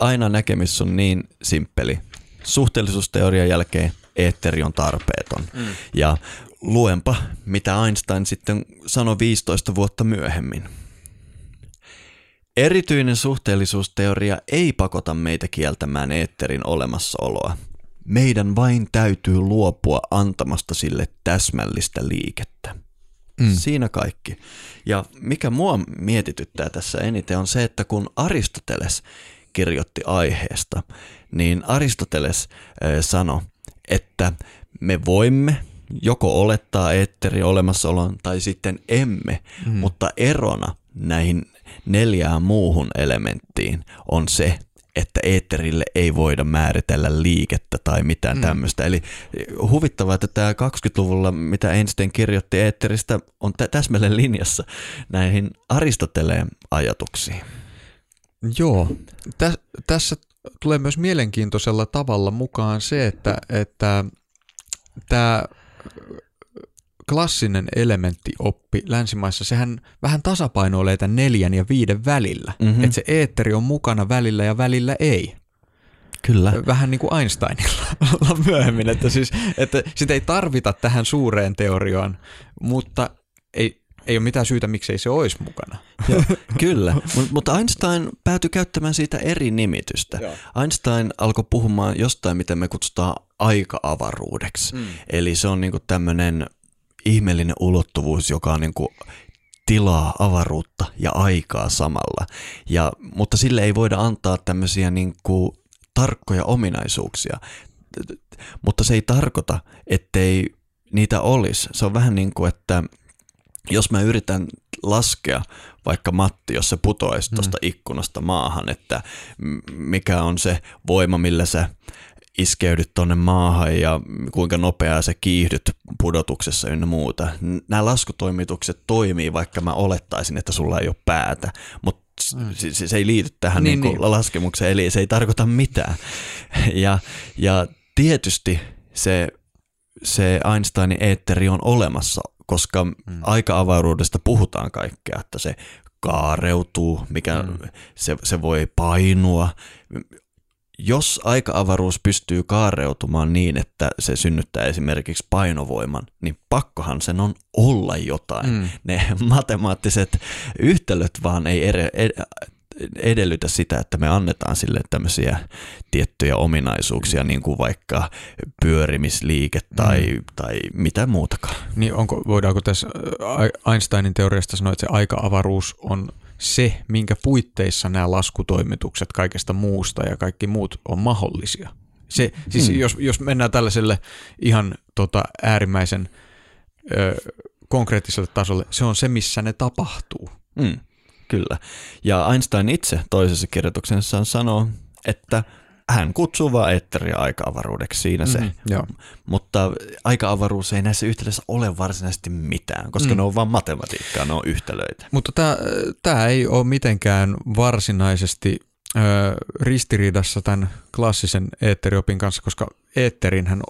aina näkemys on niin simppeli. Suhteellisuusteorian jälkeen eetteri on tarpeeton. Mm. Ja luenpa, mitä Einstein sitten sanoi viisitoista vuotta myöhemmin. Erityinen suhteellisuusteoria ei pakota meitä kieltämään eetterin olemassaoloa. Meidän vain täytyy luopua antamasta sille täsmällistä liikettä. Mm. Siinä kaikki. Ja mikä mua mietityttää tässä eniten on se, että kun Aristoteles kirjoitti aiheesta, niin Aristoteles sanoi, että me voimme joko olettaa eetterin olemassaolon tai sitten emme, mm. mutta erona näihin neljään muuhun elementtiin on se, että eetterille ei voida määritellä liikettä tai mitään mm. tämmöistä. Eli huvittavaa, että tämä kaksikymmentäluvulla, mitä Einstein kirjoitti eetteristä, on täsmälleen linjassa näihin Aristoteleen ajatuksiin. Joo, Tä, tässä tulee myös mielenkiintoisella tavalla mukaan se, että että tämä klassinen elementtioppi länsimaissa, sehän vähän tasapainoilee tämän neljän ja viiden välillä. Mm-hmm. Että se eetteri on mukana välillä ja välillä ei. Kyllä. Vähän niin kuin Einsteinilla myöhemmin, että, siis, että sitä ei tarvita tähän suureen teoriaan, mutta ei... Ei ole mitään syytä, miksei se olisi mukana. Joo, kyllä, mutta Einstein päätyi käyttämään siitä eri nimitystä. Joo. Einstein alkoi puhumaan jostain, mitä me kutsutaan aika-avaruudeksi. Mm. Eli se on niinku tämmöinen ihmeellinen ulottuvuus, joka on niinku tilaa, avaruutta ja aikaa samalla. Ja, mutta sille ei voida antaa tämmöisiä niinku tarkkoja ominaisuuksia, mutta se ei tarkoita, ettei niitä olisi. Se on vähän niin kuin, että... Jos mä yritän laskea vaikka Matti, jos se putoisi tuosta ikkunasta maahan, että mikä on se voima, millä sä iskeydyt tuonne maahan ja kuinka nopeaa sä kiihdyt pudotuksessa ynnä muuta. Nämä laskutoimitukset toimii, vaikka mä olettaisin, että sulla ei ole päätä, mutta se, se ei liity tähän niin, niin niin. laskemukseen, eli se ei tarkoita mitään. Ja, ja tietysti se, se Einsteinin eetteri on olemassa, koska mm. aika-avaruudesta puhutaan kaikkea, että se kaareutuu, mikä mm. se, se voi painua. Jos aika-avaruus pystyy kaareutumaan niin, että se synnyttää esimerkiksi painovoiman, niin pakkohan sen on olla jotain. Mm. Ne matemaattiset yhtälöt vaan ei ere, ed, edellytä sitä, että me annetaan sille tämmöisiä tiettyjä ominaisuuksia, niin kuin vaikka pyörimisliike tai, mm. tai mitä muutakaan. Niin onko, voidaanko tässä Einsteinin teoriasta sanoa, että se aika-avaruus on se, minkä puitteissa nämä laskutoimitukset kaikesta muusta ja kaikki muut on mahdollisia? Se, siis mm. jos, jos mennään tällaiselle ihan tota, äärimmäisen ö, konkreettiselle tasolle, se on se, missä ne tapahtuu. Mm. Kyllä. Ja Einstein itse toisessa kirjoituksessaan sanoo, että hän kutsuu vaan eetteriä aika-avaruudeksi, siinä se. Mm, Mutta aika-avaruus ei näissä yhtälöissä ole varsinaisesti mitään, koska mm. ne on vaan matematiikkaa, ne on yhtälöitä. Mutta tämä ei ole mitenkään varsinaisesti ö, ristiriidassa tämän klassisen eetteriopin kanssa, koska eetterinhän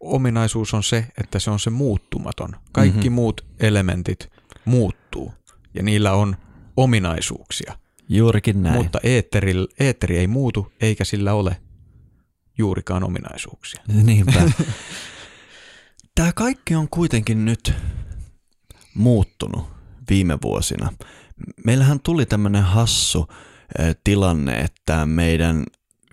ominaisuus on se, että se on se muuttumaton. Kaikki mm-hmm. muut elementit muuttuu. Ja niillä on ominaisuuksia. Juurikin näin. Mutta eetteri, eetteri ei muutu, eikä sillä ole juurikaan ominaisuuksia. Niinpä. Tämä kaikki on kuitenkin nyt muuttunut viime vuosina. Meillähän tuli tämmöinen hassu tilanne, että meidän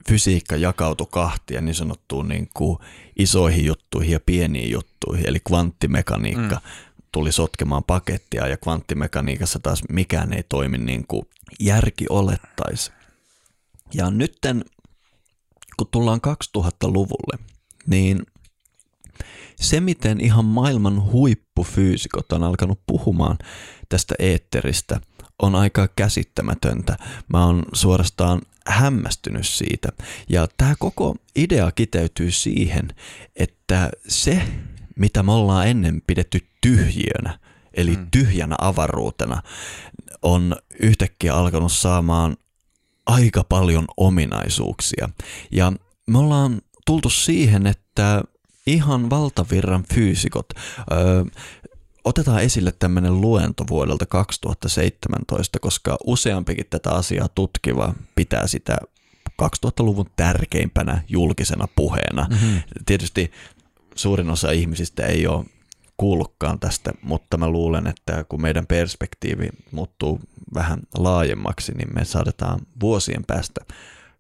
fysiikka jakautui kahtia niin sanottuun niin kuin isoihin juttuihin ja pieniin juttuihin, eli kvanttimekaniikka. Mm. tuli sotkemaan pakettia ja kvanttimekaniikassa taas mikään ei toimi niin kuin järki olettaisi. Ja nytten, kun tullaan kaksituhattaluvulle, niin se, miten ihan maailman huippufyysikot on alkanut puhumaan tästä eetteristä, on aika käsittämätöntä. Mä oon suorastaan hämmästynyt siitä. Ja tämä koko idea kiteytyy siihen, että se, mitä me ollaan ennen pidetty tyhjiönä, eli tyhjänä avaruutena, on yhtäkkiä alkanut saamaan aika paljon ominaisuuksia. Ja me ollaan tultu siihen, että ihan valtavirran fyysikot, öö, otetaan esille tämmöinen luento vuodelta kaksituhattaseitsemäntoista, koska useampikin tätä asiaa tutkiva pitää sitä kaksituhattaluvun tärkeimpänä julkisena puheena. Mm-hmm. Tietysti suurin osa ihmisistä ei ole kuullutkaan tästä, mutta mä luulen, että kun meidän perspektiivi muuttuu vähän laajemmaksi, niin me saadaan vuosien päästä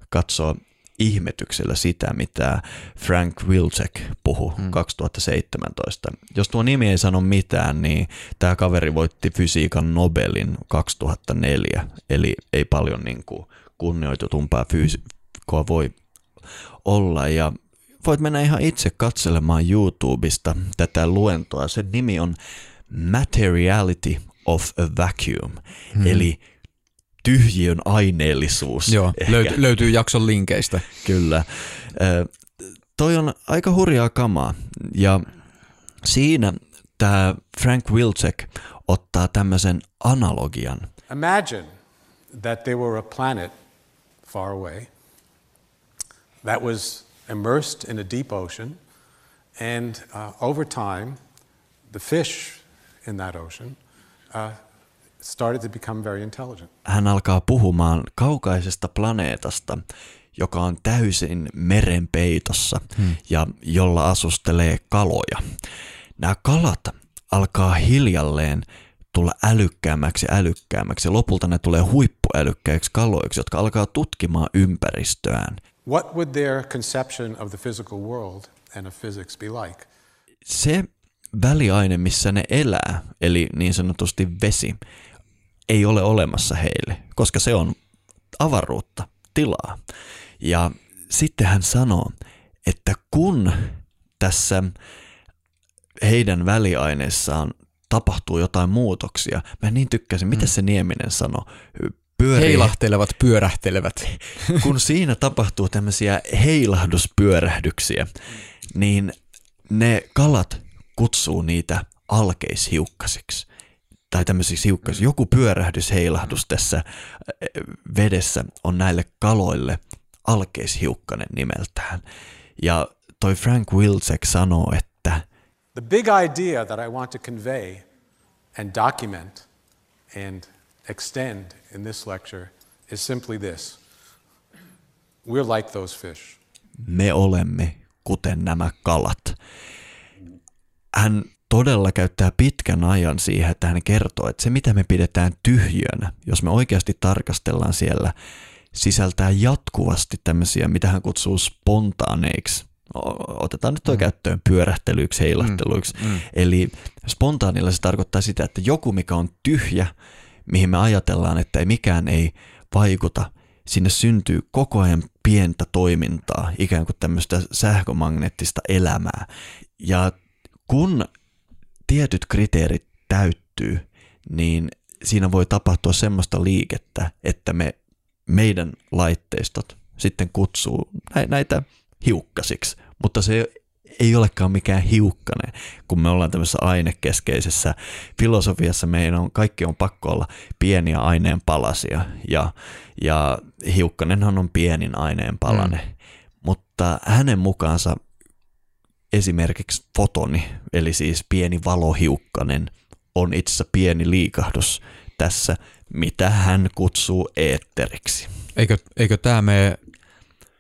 katsoa ihmetyksellä sitä, mitä Frank Wilczek puhui hmm. kaksituhattaseitsemäntoista. Jos tuo nimi ei sano mitään, niin tämä kaveri voitti fysiikan Nobelin kaksituhattaneljä, eli ei paljon niin kuin kunnioitetumpaa fyysikkoa voi olla, ja voit mennä ihan itse katselemaan YouTubesta tätä luentoa. Sen nimi on Materiality of a Vacuum, hmm. eli tyhjiön aineellisuus. Joo, löytyy, löytyy jakson linkeistä. Kyllä. Ö, toi on aika hurjaa kamaa, ja siinä tämä Frank Wilczek ottaa tämmöisen analogian. Imagine that there were a planet far away that was immersed in a deep ocean, and uh, over time the fish in that ocean uh, started to become very intelligent. Hän alkaa puhumaan kaukaisesta planeetasta, joka on täysin merenpeitossa hmm. ja jolla asustelee kaloja. Nämä kalat alkaa hiljalleen tulla älykkäämmäksi ja älykkäämmäksi. Lopulta ne tulee huippuälykkäiksi kaloiksi, jotka alkaa tutkimaan ympäristöään. What would their conception of the physical world and of physics be like? Se väliaine, missä ne elää, eli niin sanotusti vesi, ei ole olemassa heille, koska se on avaruutta, tilaa. Ja sitten hän sanoo, että kun tässä heidän väliaineessaan tapahtuu jotain muutoksia. Mä niin tykkäsin, mitä se Nieminen sanoi. Pyörii. Heilahtelevat, pyörähtelevät. Kun siinä tapahtuu tämmöisiä heilahduspyörähdyksiä, niin ne kalat kutsuu niitä alkeishiukkasiksi. Tai tämmöisiksi hiukkasiksi. Joku pyörähdysheilahdus tässä vedessä on näille kaloille alkeishiukkanen nimeltään. Ja toi Frank Wilczek sanoo, että the big idea that I want to convey and document and extend in this lecture is simply this. We're like those fish. Me olemme kuten nämä kalat. Hän todella käyttää pitkän ajan siihen, että hän kertoo, että se mitä me pidetään tyhjönä, jos me oikeasti tarkastellaan siellä, sisältää jatkuvasti tämmöisiä, mitä hän kutsuu spontaaneiksi. Otetaan nyt tuo mm. käyttöön pyörähtelyiksi, heilahteluiksi. Mm. Mm. Eli spontaanilla se tarkoittaa sitä, että joku mikä on tyhjä, mihin me ajatellaan, että ei mikään ei vaikuta, sinne syntyy koko ajan pientä toimintaa, ikään kuin tämmöistä sähkömagneettista elämää. Ja kun tietyt kriteerit täyttyy, niin siinä voi tapahtua semmoista liikettä, että me meidän laitteistot sitten kutsuu näitä hiukkasiksi, mutta se ei olekaan mikään hiukkanen, kun me ollaan tämmöisessä ainekeskeisessä filosofiassa, meidän on, kaikki on pakko olla pieniä aineen palasia, ja, ja hiukkanenhan on pienin aineen palanen, mm. mutta hänen mukaansa esimerkiksi fotoni, eli siis pieni valohiukkanen, on itse asiassa pieni liikahdus tässä, mitä hän kutsuu eetteriksi. Eikö, eikö tämä mene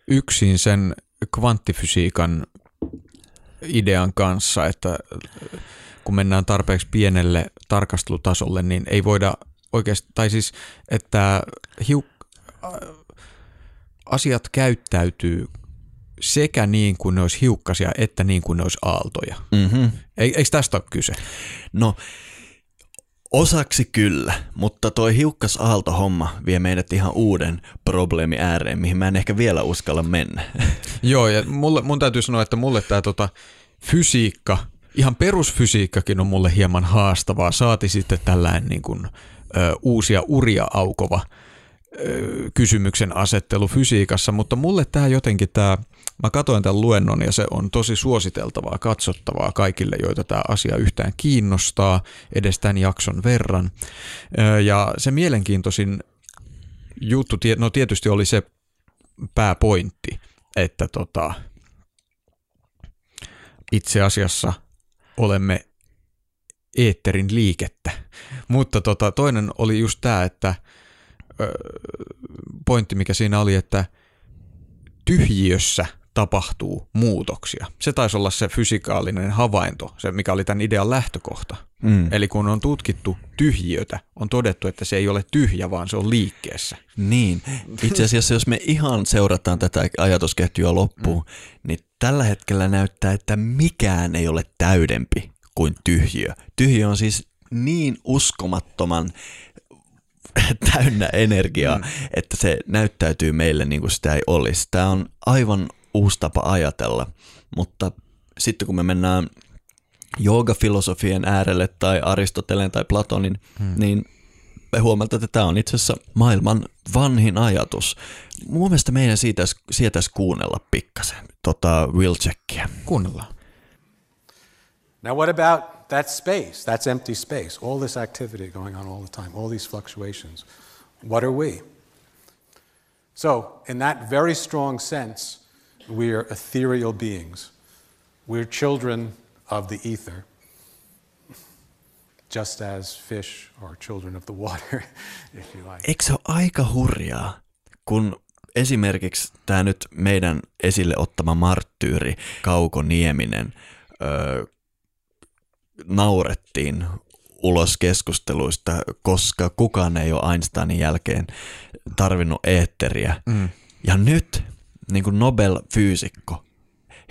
yksin sen kvanttifysiikan idean kanssa, että kun mennään tarpeeksi pienelle tarkastelutasolle, niin ei voida oikeasti, tai siis, että hiuk- asiat käyttäytyy sekä niin kuin ne olisi hiukkasia, että niin kuin ne olisi aaltoja. Mm-hmm. Eikö tästä ole kyse? No osaksi kyllä, mutta toi hiukkasaaltohomma vie meidät ihan uuden probleemin ääreen, mihin mä en ehkä vielä uskalla mennä. Joo, ja mulle, mun täytyy sanoa, että mulle tämä tota, fysiikka, ihan perusfysiikkakin on mulle hieman haastavaa. Saati sitten tällainen niin kuin, ö, uusia uria aukova ö, kysymyksen asettelu fysiikassa, mutta mulle tämä jotenkin tämä, mä katsoin tämän luennon ja se on tosi suositeltavaa, katsottavaa kaikille, joita tämä asia yhtään kiinnostaa, edes tämän jakson verran. Ja se mielenkiintoisin juttu, no tietysti oli se pääpointti, että tota, itse asiassa olemme eetterin liikettä. Mutta tota, toinen oli just tämä, että pointti mikä siinä oli, että tyhjiössä tapahtuu muutoksia. Se taisi olla se fysikaalinen havainto, se mikä oli tämän idean lähtökohta. Mm. Eli kun on tutkittu tyhjiötä, on todettu, että se ei ole tyhjä, vaan se on liikkeessä. Niin. Itse asiassa, jos me ihan seurataan tätä ajatusketjua loppuun, mm. niin tällä hetkellä näyttää, että mikään ei ole täydempi kuin tyhjiö. Tyhjiö on siis niin uskomattoman täynnä energiaa, mm. että se näyttäytyy meille niin kuin sitä ei olisi. Tämä on aivan uusi tapa ajatella, mutta sitten kun me mennään joogafilosofien äärelle tai Aristoteleen tai Platonin, mm. niin me huomalta, että tämä on itse asiassa maailman vanhin ajatus. Mun mielestä meidän sietäisi, sietäisi kuunnella pikkasen tota Wilczekia. Kuunnellaan. Now what about that space, that's empty space, all this activity going on all the time, all these fluctuations. What are we? So, in that very strong sense, we are ethereal beings. We're children of the ether, just as fish are children of the water, if you like. Eikö se ole aika hurjaa, kun esimerkiksi tämä nyt meidän esille ottama marttyyri Kauko Nieminen öö, naurettiin ulos keskusteluista, koska kukaan ei ole Einsteinin jälkeen tarvinnut eetteriä. Mm. Ja nyt niin kuin Nobel-fyysikko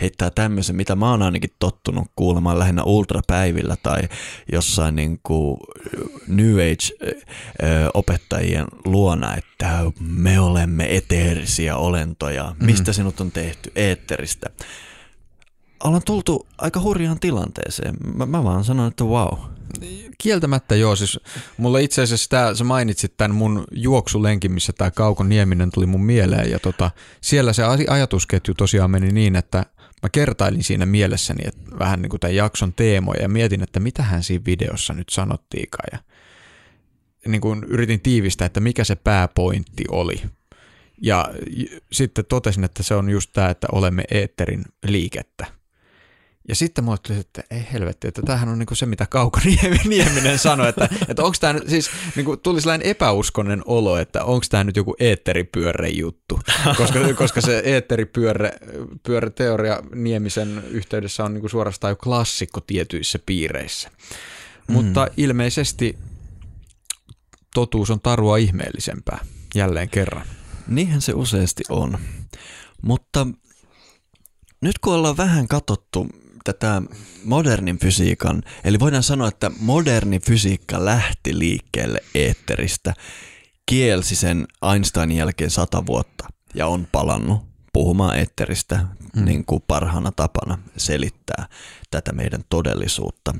heittää tämmöisen, mitä mä oon ainakin tottunut kuulemaan lähinnä ultrapäivillä tai jossain niin kuin New Age-opettajien luona, että me olemme eteerisiä olentoja. Mistä mm. sinut on tehty? Eetteristä. Ollaan tultu aika hurjaan tilanteeseen. Mä, mä vaan sanon, että wow. Kieltämättä joo. Siis mulla itse asiassa tää, sä mainitsit tämän mun juoksulenkin, missä tämä Kauko Nieminen tuli mun mieleen. Ja tota, siellä se ajatusketju tosiaan meni niin, että mä kertailin siinä mielessäni että vähän niin kuin tämän jakson teemoja ja mietin, että mitähän siinä videossa nyt sanottiinkaan. Ja niin kuin yritin tiivistää, että mikä se pääpointti oli. Ja sitten totesin, että se on just tämä, että olemme eetterin liikettä. Ja sitten mulle tuli, että ei helvetti, että tämähän on niinku se, mitä Kauko Nieminen sanoi, että, että onko tämä nyt siis, niinku tuli sellainen epäuskonen olo, että onko tämä nyt joku eetteripyörre juttu, koska, koska se eetteripyörre-teoria Niemisen yhteydessä on niinku suorastaan jo klassikko tietyissä piireissä. Mm. Mutta ilmeisesti totuus on tarua ihmeellisempää, jälleen kerran. Niinhän se useasti on, mutta nyt kun ollaan vähän katsottu tätä modernin fysiikan, eli voidaan sanoa, että moderni fysiikka lähti liikkeelle eetteristä, kielsi sen Einsteinin jälkeen sata vuotta ja on palannut puhumaan eetteristä mm. niin kuin parhaana tapana selittää tätä meidän todellisuutta.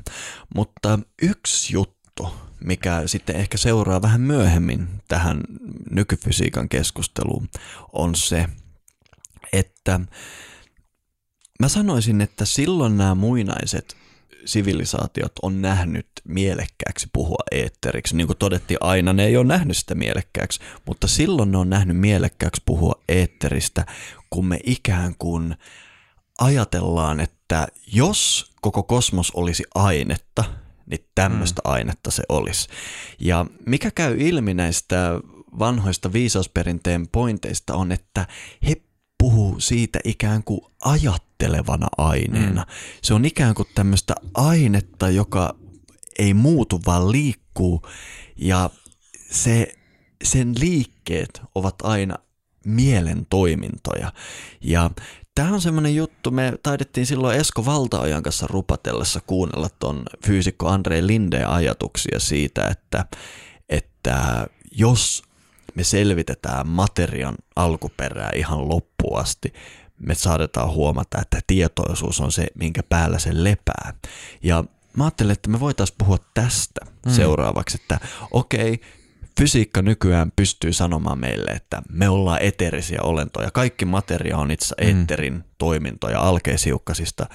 Mutta yksi juttu, mikä sitten ehkä seuraa vähän myöhemmin tähän nykyfysiikan keskusteluun, on se, että mä sanoisin, että silloin nämä muinaiset sivilisaatiot on nähnyt mielekkääksi puhua eetteriksi. Niin kuin todettiin aina, ne ei ole nähnyt sitä mielekkääksi, mutta silloin ne on nähnyt mielekkääksi puhua eetteristä, kun me ikään kuin ajatellaan, että jos koko kosmos olisi ainetta, niin tämmöistä mm. ainetta se olisi. Ja mikä käy ilmi näistä vanhoista viisausperinteen pointeista on, että he puhuu siitä ikään kuin ajattelevana aineena. Mm. Se on ikään kuin tämmöistä ainetta, joka ei muutu, vaan liikkuu, ja se, sen liikkeet ovat aina mielen toimintoja. Ja tämä on semmoinen juttu, me taidettiin silloin Esko Valtaojan kanssa rupatellessa kuunnella tuon fyysikko Andrei Lindeen ajatuksia siitä, että, että jos me selvitetään materian alkuperää ihan loppuun asti, me saadaan huomata, että tietoisuus on se, minkä päällä se lepää. Ja mä ajattelin, että me voitaisiin puhua tästä mm. seuraavaksi, että okei, okay, fysiikka nykyään pystyy sanomaan meille, että me ollaan eteerisiä olentoja. Kaikki materia on itse asiassa eetterin mm. toimintoja alkeisiukkasista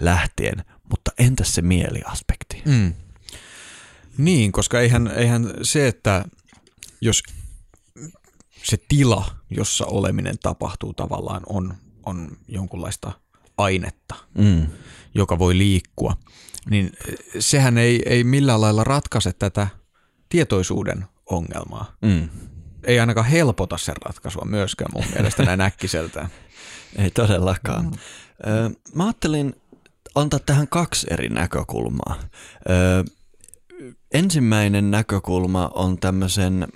lähtien, mutta entäs se mieliaspekti? Mm. Niin, koska eihän, eihän se, että jos se tila, jossa oleminen tapahtuu tavallaan, on, on jonkunlaista ainetta, mm. joka voi liikkua, niin sehän ei, ei millään lailla ratkaise tätä tietoisuuden ongelmaa. Mm. Ei ainakaan helpota sen ratkaisua myöskään mun mielestä näin äkkiseltään. Ei todellakaan. Mm. Ö, mä ajattelin antaa tähän kaksi eri näkökulmaa. Ö, ensimmäinen näkökulma on tämmöisen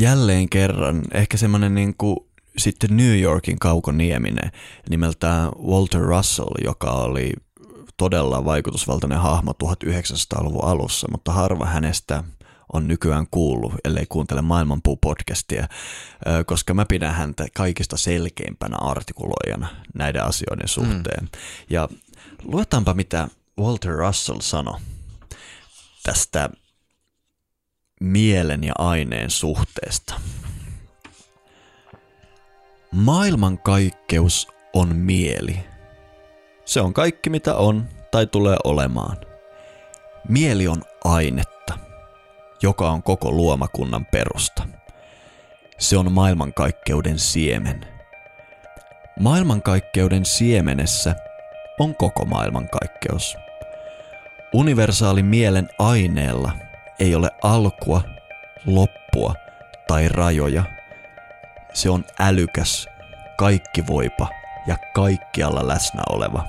jälleen kerran ehkä semmoinen niin kuin sitten New Yorkin Kauko Nieminen nimeltään Walter Russell, joka oli todella vaikutusvaltainen hahmo tuhatyhdeksänsataaluvun alussa, mutta harva hänestä on nykyään kuullut, ellei kuuntele Maailmanpuu-podcastia, koska mä pidän häntä kaikista selkeimpänä artikuloijana näiden asioiden suhteen. Mm. Ja luetaanpa, mitä Walter Russell sanoi tästä mielen ja aineen suhteesta. Maailmankaikkeus on mieli. Se on kaikki mitä on tai tulee olemaan. Mieli on ainetta, joka on koko luomakunnan perusta. Se on maailmankaikkeuden siemen. Maailmankaikkeuden siemenessä on koko maailmankaikkeus. Universaali mielen aineella ei ole alkua, loppua tai rajoja. Se on älykäs, kaikkivoipa ja kaikkialla läsnä oleva.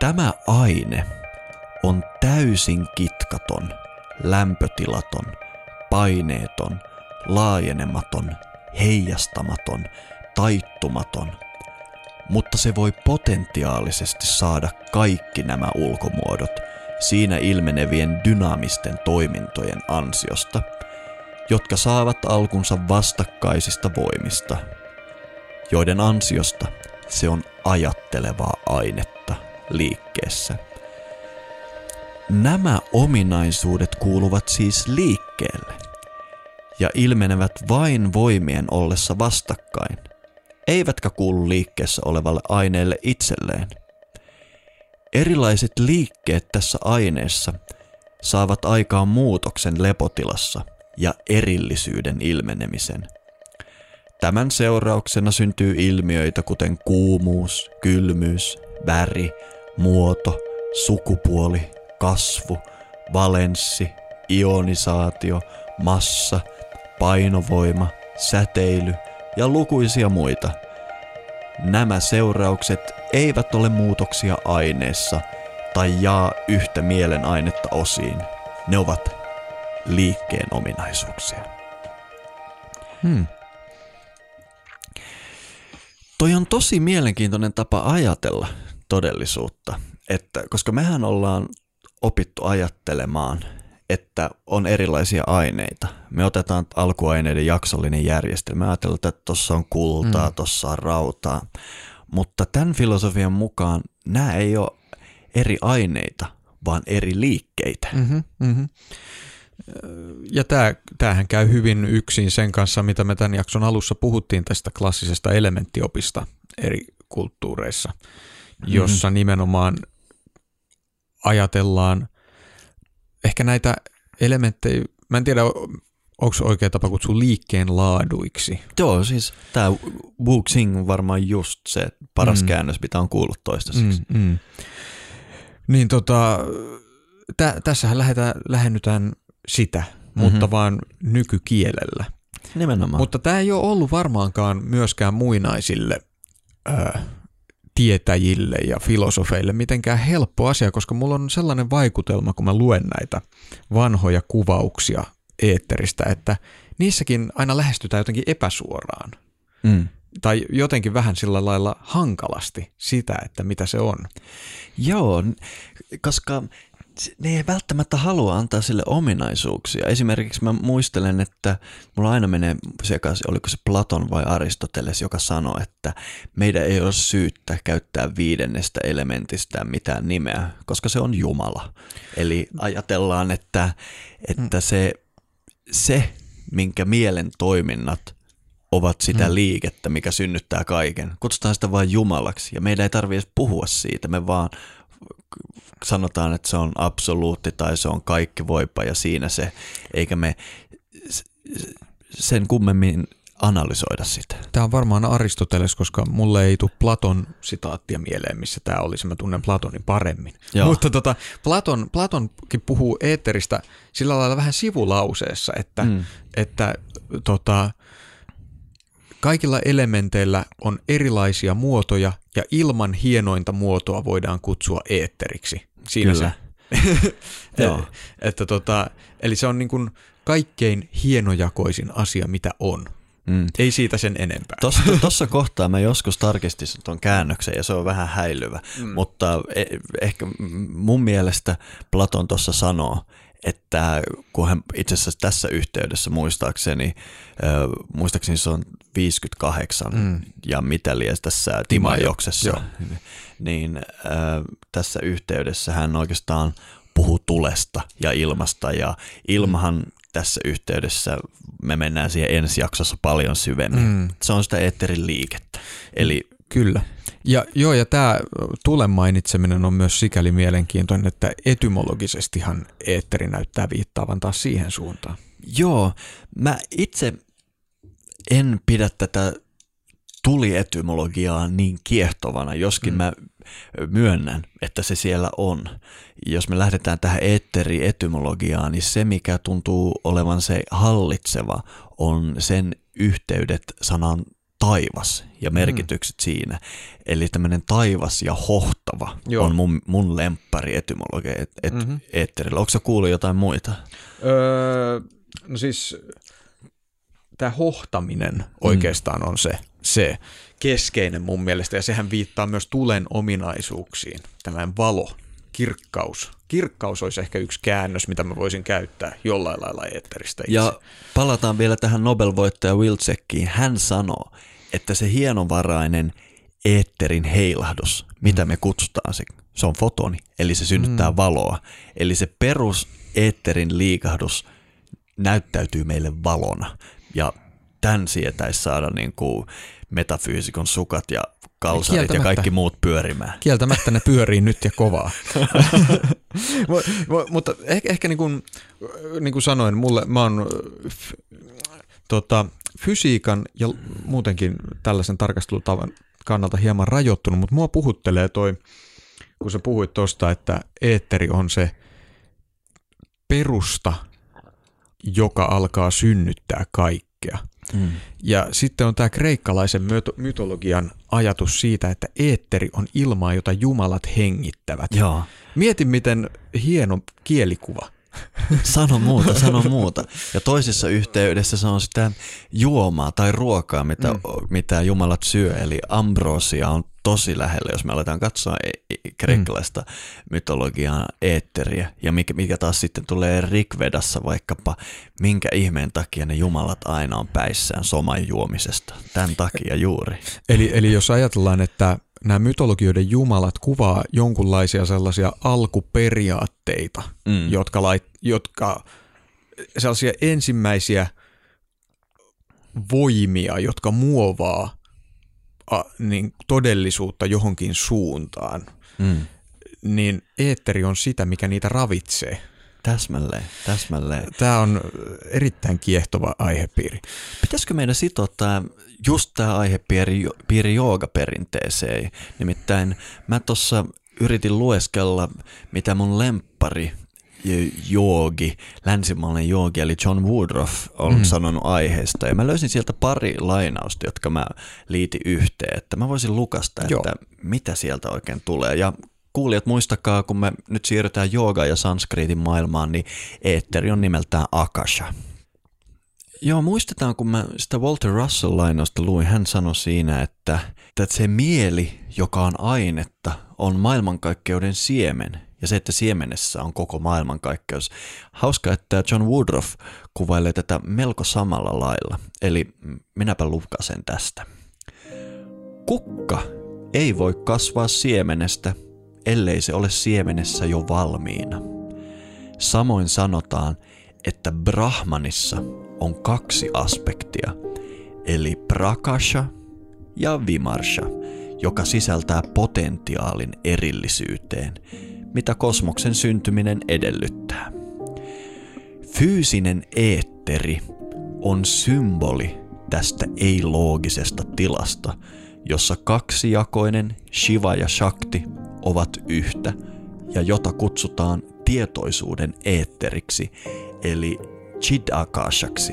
Tämä aine on täysin kitkaton, lämpötilaton, paineeton, laajenematon, heijastamaton, taittumaton, mutta se voi potentiaalisesti saada kaikki nämä ulkomuodot siinä ilmenevien dynaamisten toimintojen ansiosta, jotka saavat alkunsa vastakkaisista voimista, joiden ansiosta se on ajattelevaa ainetta liikkeessä. Nämä ominaisuudet kuuluvat siis liikkeelle ja ilmenevät vain voimien ollessa vastakkain, eivätkä kuulu liikkeessä olevalle aineelle itselleen. Erilaiset liikkeet tässä aineessa saavat aikaan muutoksen lepotilassa ja erillisyyden ilmenemisen. Tämän seurauksena syntyy ilmiöitä kuten kuumuus, kylmyys, väri, muoto, sukupuoli, kasvu, valenssi, ionisaatio, massa, painovoima, säteily ja lukuisia muita. Nämä seuraukset eivät ole muutoksia aineessa tai jaa yhtä mielenainetta osiin. Ne ovat liikkeen ominaisuuksia. Hmm. Toi on tosi mielenkiintoinen tapa ajatella todellisuutta, että, koska mehän ollaan opittu ajattelemaan, että on erilaisia aineita. Me otetaan alkuaineiden jaksollinen järjestelmä. Me ajatellaan, että tuossa on kultaa, mm. tuossa on rautaa. Mutta tämän filosofian mukaan nämä ei ole eri aineita, vaan eri liikkeitä. Mm-hmm, mm-hmm. Ja tämähän käy hyvin yksin sen kanssa, mitä me tämän jakson alussa puhuttiin tästä klassisesta elementtiopista eri kulttuureissa, jossa mm-hmm. nimenomaan ajatellaan ehkä näitä elementtejä, mä en tiedä, onko oikea tapa kutsua liikkeen laaduiksi. Joo, siis tämä Wuxing on varmaan just se paras mm. käännös, mitä on kuullut toistaiseksi. Mm, mm. Niin tota, tä, tässähän lähdetään, lähennytään sitä, mm-hmm. mutta vaan nykykielellä. Nimenomaan. Mutta tämä ei ole ollut varmaankaan myöskään muinaisille Öö, tietäjille ja filosofeille mitenkään helppo asia, koska mulla on sellainen vaikutelma, kun mä luen näitä vanhoja kuvauksia eetteristä, että niissäkin aina lähestytään jotenkin epäsuoraan mm. tai jotenkin vähän sillä lailla hankalasti sitä, että mitä se on. Joo, koska ne ei välttämättä halua antaa sille ominaisuuksia. Esimerkiksi mä muistelen, että mulla aina menee sekaisin, oliko se Platon vai Aristoteles, joka sanoi, että meidän ei ole syyttä käyttää viidennestä elementistä mitään nimeä, koska se on Jumala. Eli ajatellaan, että, että se, se, minkä mielen toiminnat ovat sitä liikettä, mikä synnyttää kaiken, kutsutaan sitä vain Jumalaksi ja meidän ei tarvitse puhua siitä, me vaan sanotaan, että se on absoluutti tai se on kaikkivoipa ja siinä se, eikä me sen kummemmin analysoida sitä. Tämä on varmaan Aristoteles, koska mulle ei tule Platon sitaattia mieleen, missä tämä olisi. Mä tunnen Platonin paremmin. Joo. Mutta tota, Platon, Platonkin puhuu eetteristä sillä lailla vähän sivulauseessa, että, mm. että tota, kaikilla elementeillä on erilaisia muotoja ja ilman hienointa muotoa voidaan kutsua eetteriksi. Siinä Kyllä. se. Joo. Et, että tota, eli se on niin kuin kaikkein hienojakoisin asia, mitä on. Mm. Ei siitä sen enempää. Tuossa, tuossa kohtaa mä joskus tarkistin tuon käännöksen ja se on vähän häilyvä, mm. mutta ehkä mun mielestä Platon tuossa sanoo, että kun hän itse asiassa tässä yhteydessä muistaakseni, äh, muistaakseni se on viisikymmentäkahdeksan mm. ja mitä lies tässä Timajoksessa, Timajo. niin äh, tässä yhteydessä hän oikeastaan puhuu tulesta ja ilmasta ja ilmahan tässä yhteydessä me mennään siihen ensi jaksossa paljon syvemmin. Mm. Se on sitä eetterin liikettä. Eli kyllä. Ja joo, ja tämä tulen mainitseminen on myös sikäli mielenkiintoinen, että etymologisestihan eetteri näyttää viittaavan taas siihen suuntaan. Joo, mä itse en pidä tätä tulietymologiaa niin kiehtovana, joskin mm. mä myönnän, että se siellä on. Jos me lähdetään tähän eetterietymologiaan, niin se mikä tuntuu olevan se hallitseva on sen yhteydet sanan taivas ja merkitykset mm. siinä. Eli tämmöinen taivas ja hohtava Joo. on mun, mun lemppari etymologia et, et, mm-hmm. eetterillä. Onko sä kuullut jotain muita? Öö, no siis tämä hohtaminen oikeastaan mm. on se, se keskeinen mun mielestä, ja sehän viittaa myös tulen ominaisuuksiin. Tämän valo, kirkkaus. Kirkkaus olisi ehkä yksi käännös, mitä mä voisin käyttää jollain lailla eetteristä itse. Ja palataan vielä tähän Nobel-voittaja Wilczekiin. Hän sanoo, että se hienovarainen eetterin heilahdus, mitä me kutsutaan, se, se on fotoni, eli se synnyttää mm. valoa. Eli se perus eetterin liikahdus näyttäytyy meille valona. Ja tämän sietäisi saada niin kuin metafyysikon sukat ja kalsarit ja kaikki muut pyörimään. Kieltämättä ne pyörii nyt ja kovaa. Mutta ehkä, ehkä niin, kuin, niin kuin sanoin, mulle, mä oon f, tota, fysiikan ja muutenkin tällaisen tarkastelutavan kannalta hieman rajoittunut, mutta mua puhuttelee toi, kun sä puhuit tuosta, että eetteri on se perusta, joka alkaa synnyttää kaikkea. Mm. Ja sitten on tämä kreikkalaisen mytologian ajatus siitä, että eetteri on ilmaa, jota jumalat hengittävät. Joo. Mieti, miten hieno kielikuva. Sano muuta, sano muuta. Ja toisessa yhteydessä se on sitä juomaa tai ruokaa, mitä, mm. mitä jumalat syö. Eli ambrosia on tosi lähellä, jos me aletaan katsoa kreikkalaista mm. mytologiaa, eetteriä. Ja mikä, mikä taas sitten tulee Rigvedassa vaikkapa, minkä ihmeen takia ne jumalat aina on päissään soman juomisesta. Tämän takia juuri. Eli, eli jos ajatellaan, että nämä mytologioiden jumalat kuvaa jonkunlaisia sellaisia alkuperiaatteita, mm. jotka, lait, jotka sellaisia ensimmäisiä voimia, jotka muovaa a, niin todellisuutta johonkin suuntaan, mm. niin eetteri on sitä, mikä niitä ravitsee. Täsmälleen, täsmälleen. Tämä on erittäin kiehtova aihepiiri. Pitäisikö meidän sitoa tämä, just tämä aihepiiri joogaperinteeseen? Nimittäin mä tuossa yritin lueskella, mitä mun lemppari joogi, länsimainen joogi, eli John Woodroffe on mm. sanonut aiheesta. Ja mä löysin sieltä pari lainausta, jotka mä liitin yhteen, että mä voisin lukasta, Joo. että mitä sieltä oikein tulee. Ja kuulijat, muistakaa, kun me nyt siirrytään jooga- ja sanskriitin maailmaan, niin eetteri on nimeltään akasha. Joo, muistetaan, kun mä sitä Walter Russell-lainosta luin, hän sanoi siinä, että, että se mieli, joka on ainetta, on maailmankaikkeuden siemen. Ja se, että siemenessä on koko maailmankaikkeus. Hauska, että John Woodroffe kuvailee tätä melko samalla lailla. Eli minäpä lukasen tästä. Kukka ei voi kasvaa siemenestä, ellei se ole siemenessä jo valmiina. Samoin sanotaan, että Brahmanissa on kaksi aspektia, eli prakasha ja vimarsha, joka sisältää potentiaalin erillisyyteen, mitä kosmoksen syntyminen edellyttää. Fyysinen eetteri on symboli tästä ei-loogisesta tilasta, jossa kaksijakoinen Shiva ja Shakti ovat yhtä ja jota kutsutaan tietoisuuden eetteriksi, eli chidakashaksi.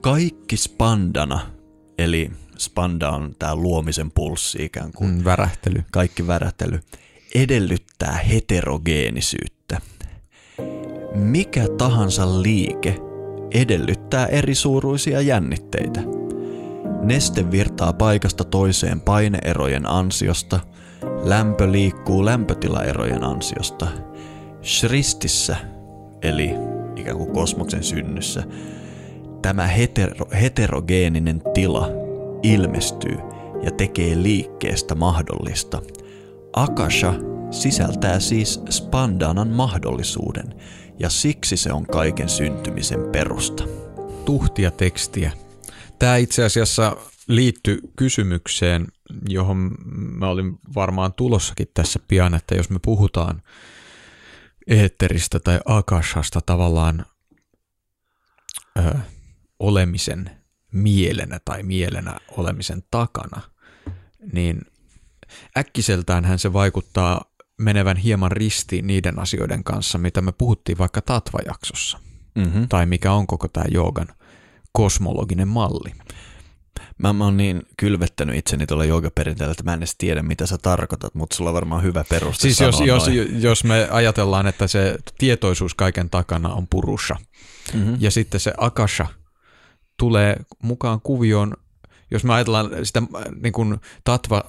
Kaikki spandana, eli spanda on tämä luomisen pulssi ikään kuin. Mm, värähtely. Kaikki värähtely edellyttää heterogeenisyyttä. Mikä tahansa liike edellyttää erisuuruisia jännitteitä. Neste virtaa paikasta toiseen paineerojen ansiosta. Lämpö liikkuu lämpötilaerojen ansiosta. Shristissä, eli ikään kuin kosmoksen synnyssä, tämä hetero, heterogeeninen tila ilmestyy ja tekee liikkeestä mahdollista. Akasha sisältää siis spandanan mahdollisuuden, ja siksi se on kaiken syntymisen perusta. Tuhtia tekstiä. Tämä itse asiassa liittyy kysymykseen, johon mä olin varmaan tulossakin tässä pian, että jos me puhutaan eetteristä tai akashasta tavallaan ö, olemisen mielenä tai mielenä olemisen takana, niin äkkiseltäänhän se vaikuttaa menevän hieman ristiin niiden asioiden kanssa, mitä me puhuttiin vaikka Tatva-jaksossa, mm-hmm. tai mikä on koko tämä joogan kosmologinen malli. Mä, mä oon niin kylvettänyt itseni tuolla joogaperinteellä, että mä en edes tiedä, mitä sä tarkoitat, mutta sulla on varmaan hyvä peruste siis sanoa jos, noin. Jos, jos me ajatellaan, että se tietoisuus kaiken takana on purusha, mm-hmm. ja sitten se akasha tulee mukaan kuvioon, jos me ajatellaan sitä niin kuin tatva,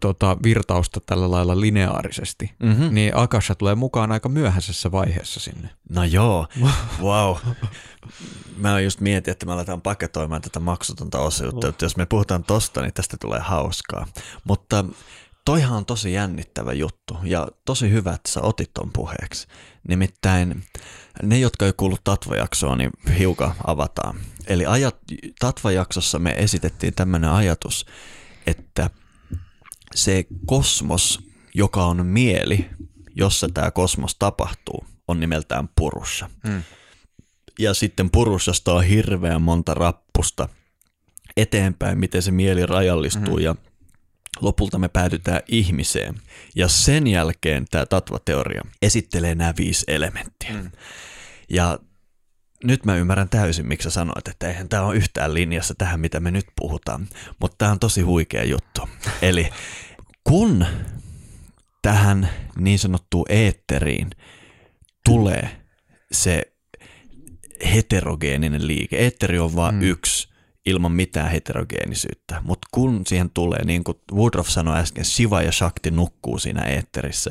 tota, virtausta tällä lailla lineaarisesti, mm-hmm. niin akasha tulee mukaan aika myöhäisessä vaiheessa sinne. No joo, wow. Mä just mietin, että mä aletaan paketoimaan tätä maksutonta osuutta, että jos me puhutaan tosta, niin tästä tulee hauskaa. Mutta toihan on tosi jännittävä juttu ja tosi hyvä, että sä otit ton puheeksi. Nimittäin ne, jotka ei kuullut Tatva-jaksoa, niin hiukan avataan. Eli ajat, Tatva-jaksossa me esitettiin tämmöinen ajatus, että se kosmos, joka on mieli, jossa tämä kosmos tapahtuu, on nimeltään purusha. Hmm. Ja sitten purushasta on hirveän monta rappusta eteenpäin, miten se mieli rajallistuu hmm. ja lopulta me päädytään ihmiseen. Ja sen jälkeen tämä tatvateoria esittelee nämä viisi elementtiä. Hmm. Ja nyt mä ymmärrän täysin, miksi sä sanoit, että eihän tämä ole yhtään linjassa tähän, mitä me nyt puhutaan, mutta tämä on tosi huikea juttu. Eli kun tähän niin sanottuun eetteriin tulee se heterogeeninen liike, eetteri on vaan mm. yksi ilman mitään heterogeenisyyttä, mutta kun siihen tulee, niin kuin Woodroffe sanoi äsken, Shiva ja Shakti nukkuu siinä eetterissä,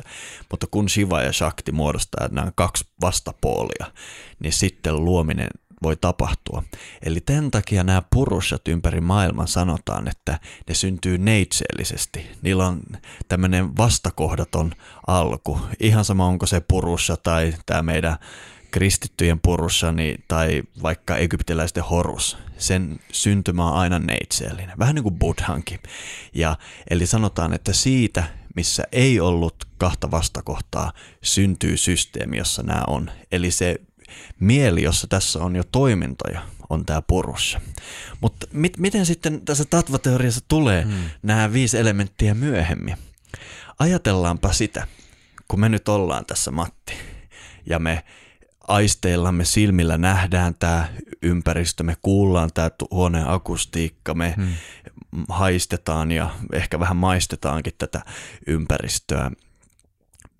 mutta kun Shiva ja Shakti muodostaa nämä kaksi vastapoolia, niin sitten luominen voi tapahtua. Eli tämän takia nämä purushat ympäri maailman sanotaan, että ne syntyy neitseellisesti. Niillä on tämmöinen vastakohdaton alku. Ihan sama onko se purusha tai tämä meidän kristittyjen purushani tai vaikka egyptiläisten horus, sen syntymä on aina neitseellinen, vähän niin kuin buddhankin. Ja, eli sanotaan, että siitä, missä ei ollut kahta vastakohtaa, syntyy systeemi, jossa nämä on. Eli se mieli, jossa tässä on jo toimintoja, on tämä purusha. Mutta mit, miten sitten tässä tattvateoriassa tulee hmm. nämä viisi elementtiä myöhemmin? Ajatellaanpa sitä, kun me nyt ollaan tässä, Matti, ja me aisteillamme, silmillä nähdään tämä ympäristö, me kuullaan tämä huoneen akustiikka, me hmm. haistetaan ja ehkä vähän maistetaankin tätä ympäristöä.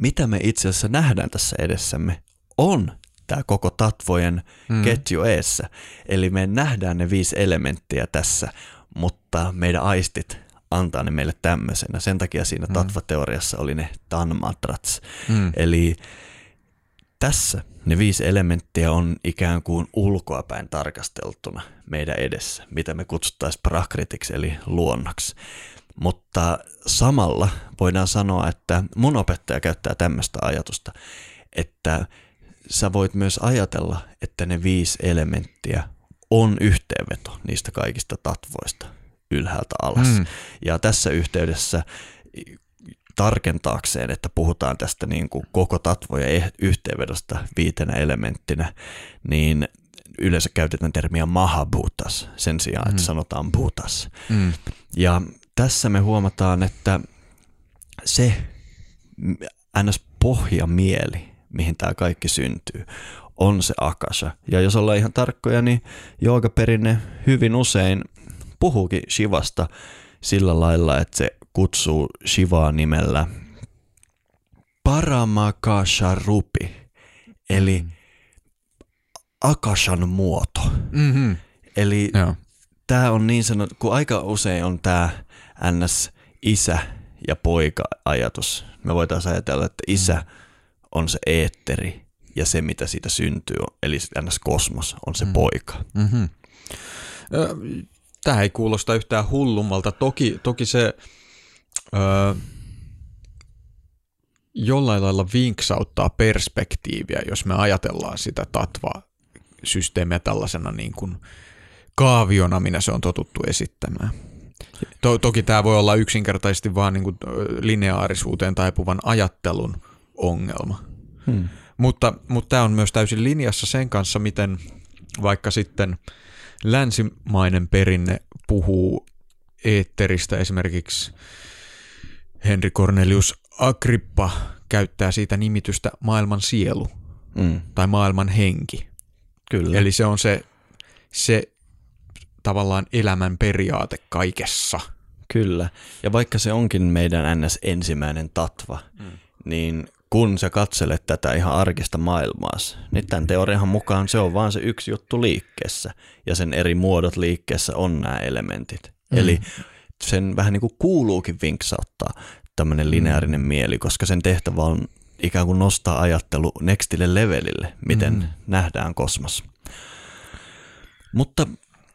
Mitä me itse asiassa nähdään tässä edessämme on tämä koko tatvojen hmm. ketju eessä. Eli me nähdään ne viisi elementtiä tässä, mutta meidän aistit antaa ne meille tämmöisenä. Sen takia siinä hmm. tatvateoriassa oli ne tanmatrats. Hmm. Eli tässä ne viisi elementtiä on ikään kuin ulkoapäin tarkasteltuna meidän edessä, mitä me kutsuttaisiin prakritiksi eli luonnoksi. Mutta samalla voidaan sanoa, että mun opettaja käyttää tämmöistä ajatusta, että sä voit myös ajatella, että ne viisi elementtiä on yhteenveto niistä kaikista tatvoista ylhäältä alas. Mm. Ja tässä yhteydessä tarkentaakseen, että puhutaan tästä niin kuin koko tatvojen yhteenvedosta viitenä elementtinä, niin yleensä käytetään termiä mahabhutas sen sijaan, että mm. sanotaan bhutas. Mm. Ja tässä me huomataan, että se ns. Pohjamieli, mihin tämä kaikki syntyy, on se akasha. Ja jos ollaan ihan tarkkoja, niin joogaperinne hyvin usein puhuukin Shivasta sillä lailla, että se kutsuu Shivaa nimellä Paramakasharupi, eli akashan muoto. Mm-hmm. Eli tämä on niin sanottu, kun aika usein on tämä ns. Isä ja poika ajatus. Me voitaisiin ajatella, että isä on se eetteri ja se mitä siitä syntyy, eli ns. Kosmos on se mm-hmm. poika. Mm-hmm. Tämä ei kuulosta yhtään hullummalta. Toki, toki se Öö, jollain lailla vinksauttaa perspektiiviä, jos me ajatellaan sitä tattva-systeemiä tällaisena niin kuin kaaviona, minä se on totuttu esittämään. To- toki tämä voi olla yksinkertaisesti vaan niin kuin lineaarisuuteen taipuvan ajattelun ongelma. Hmm. Mutta, mutta tämä on myös täysin linjassa sen kanssa, miten vaikka sitten länsimainen perinne puhuu eetteristä. Esimerkiksi Henri Cornelius Agrippa käyttää siitä nimitystä maailman sielu mm. tai maailman henki. Kyllä. Eli se on se, se tavallaan elämän periaate kaikessa. Kyllä. Ja vaikka se onkin meidän ns. Ensimmäinen tatva, mm. niin kun sä katselet tätä ihan arkista maailmaa, niin tämän teorian mukaan se on vaan se yksi juttu liikkeessä ja sen eri muodot liikkeessä on nämä elementit. Mm. Eli sen vähän niin kuin kuuluukin vinksauttaa tämmöinen lineaarinen mm. mieli, koska sen tehtävä on ikään kuin nostaa ajattelu nextille levelille, miten mm. nähdään kosmos. Mutta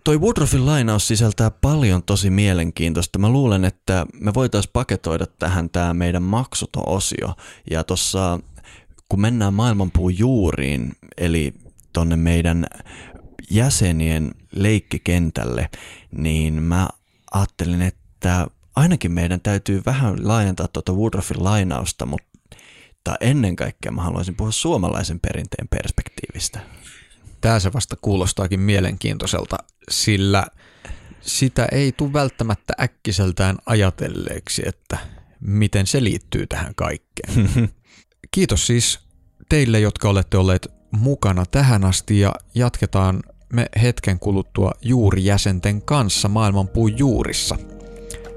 toi Woodroffin lainaus sisältää paljon tosi mielenkiintoista. Mä luulen, että me voitaisiin paketoida tähän tämä meidän maksuton osio. Ja tuossa, kun mennään maailmanpuun juuriin, eli tonne meidän jäsenien leikkikentälle, niin mä ajattelin, että ainakin meidän täytyy vähän laajentaa tuota Woodroffin lainausta, mutta ennen kaikkea mä haluaisin puhua suomalaisen perinteen perspektiivistä. Tämä se vasta kuulostaakin mielenkiintoiselta, sillä sitä ei tule välttämättä äkkiseltään ajatelleeksi, että miten se liittyy tähän kaikkeen. Kiitos siis teille, jotka olette olleet mukana tähän asti ja jatketaan me hetken kuluttua juurijäsenten kanssa maailmanpuun juurissa.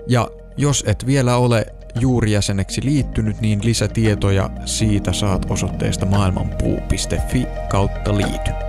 Ja jos et vielä ole juurijäseneksi liittynyt, niin lisätietoja siitä saat osoitteesta maailmanpuu piste fi kautta liity.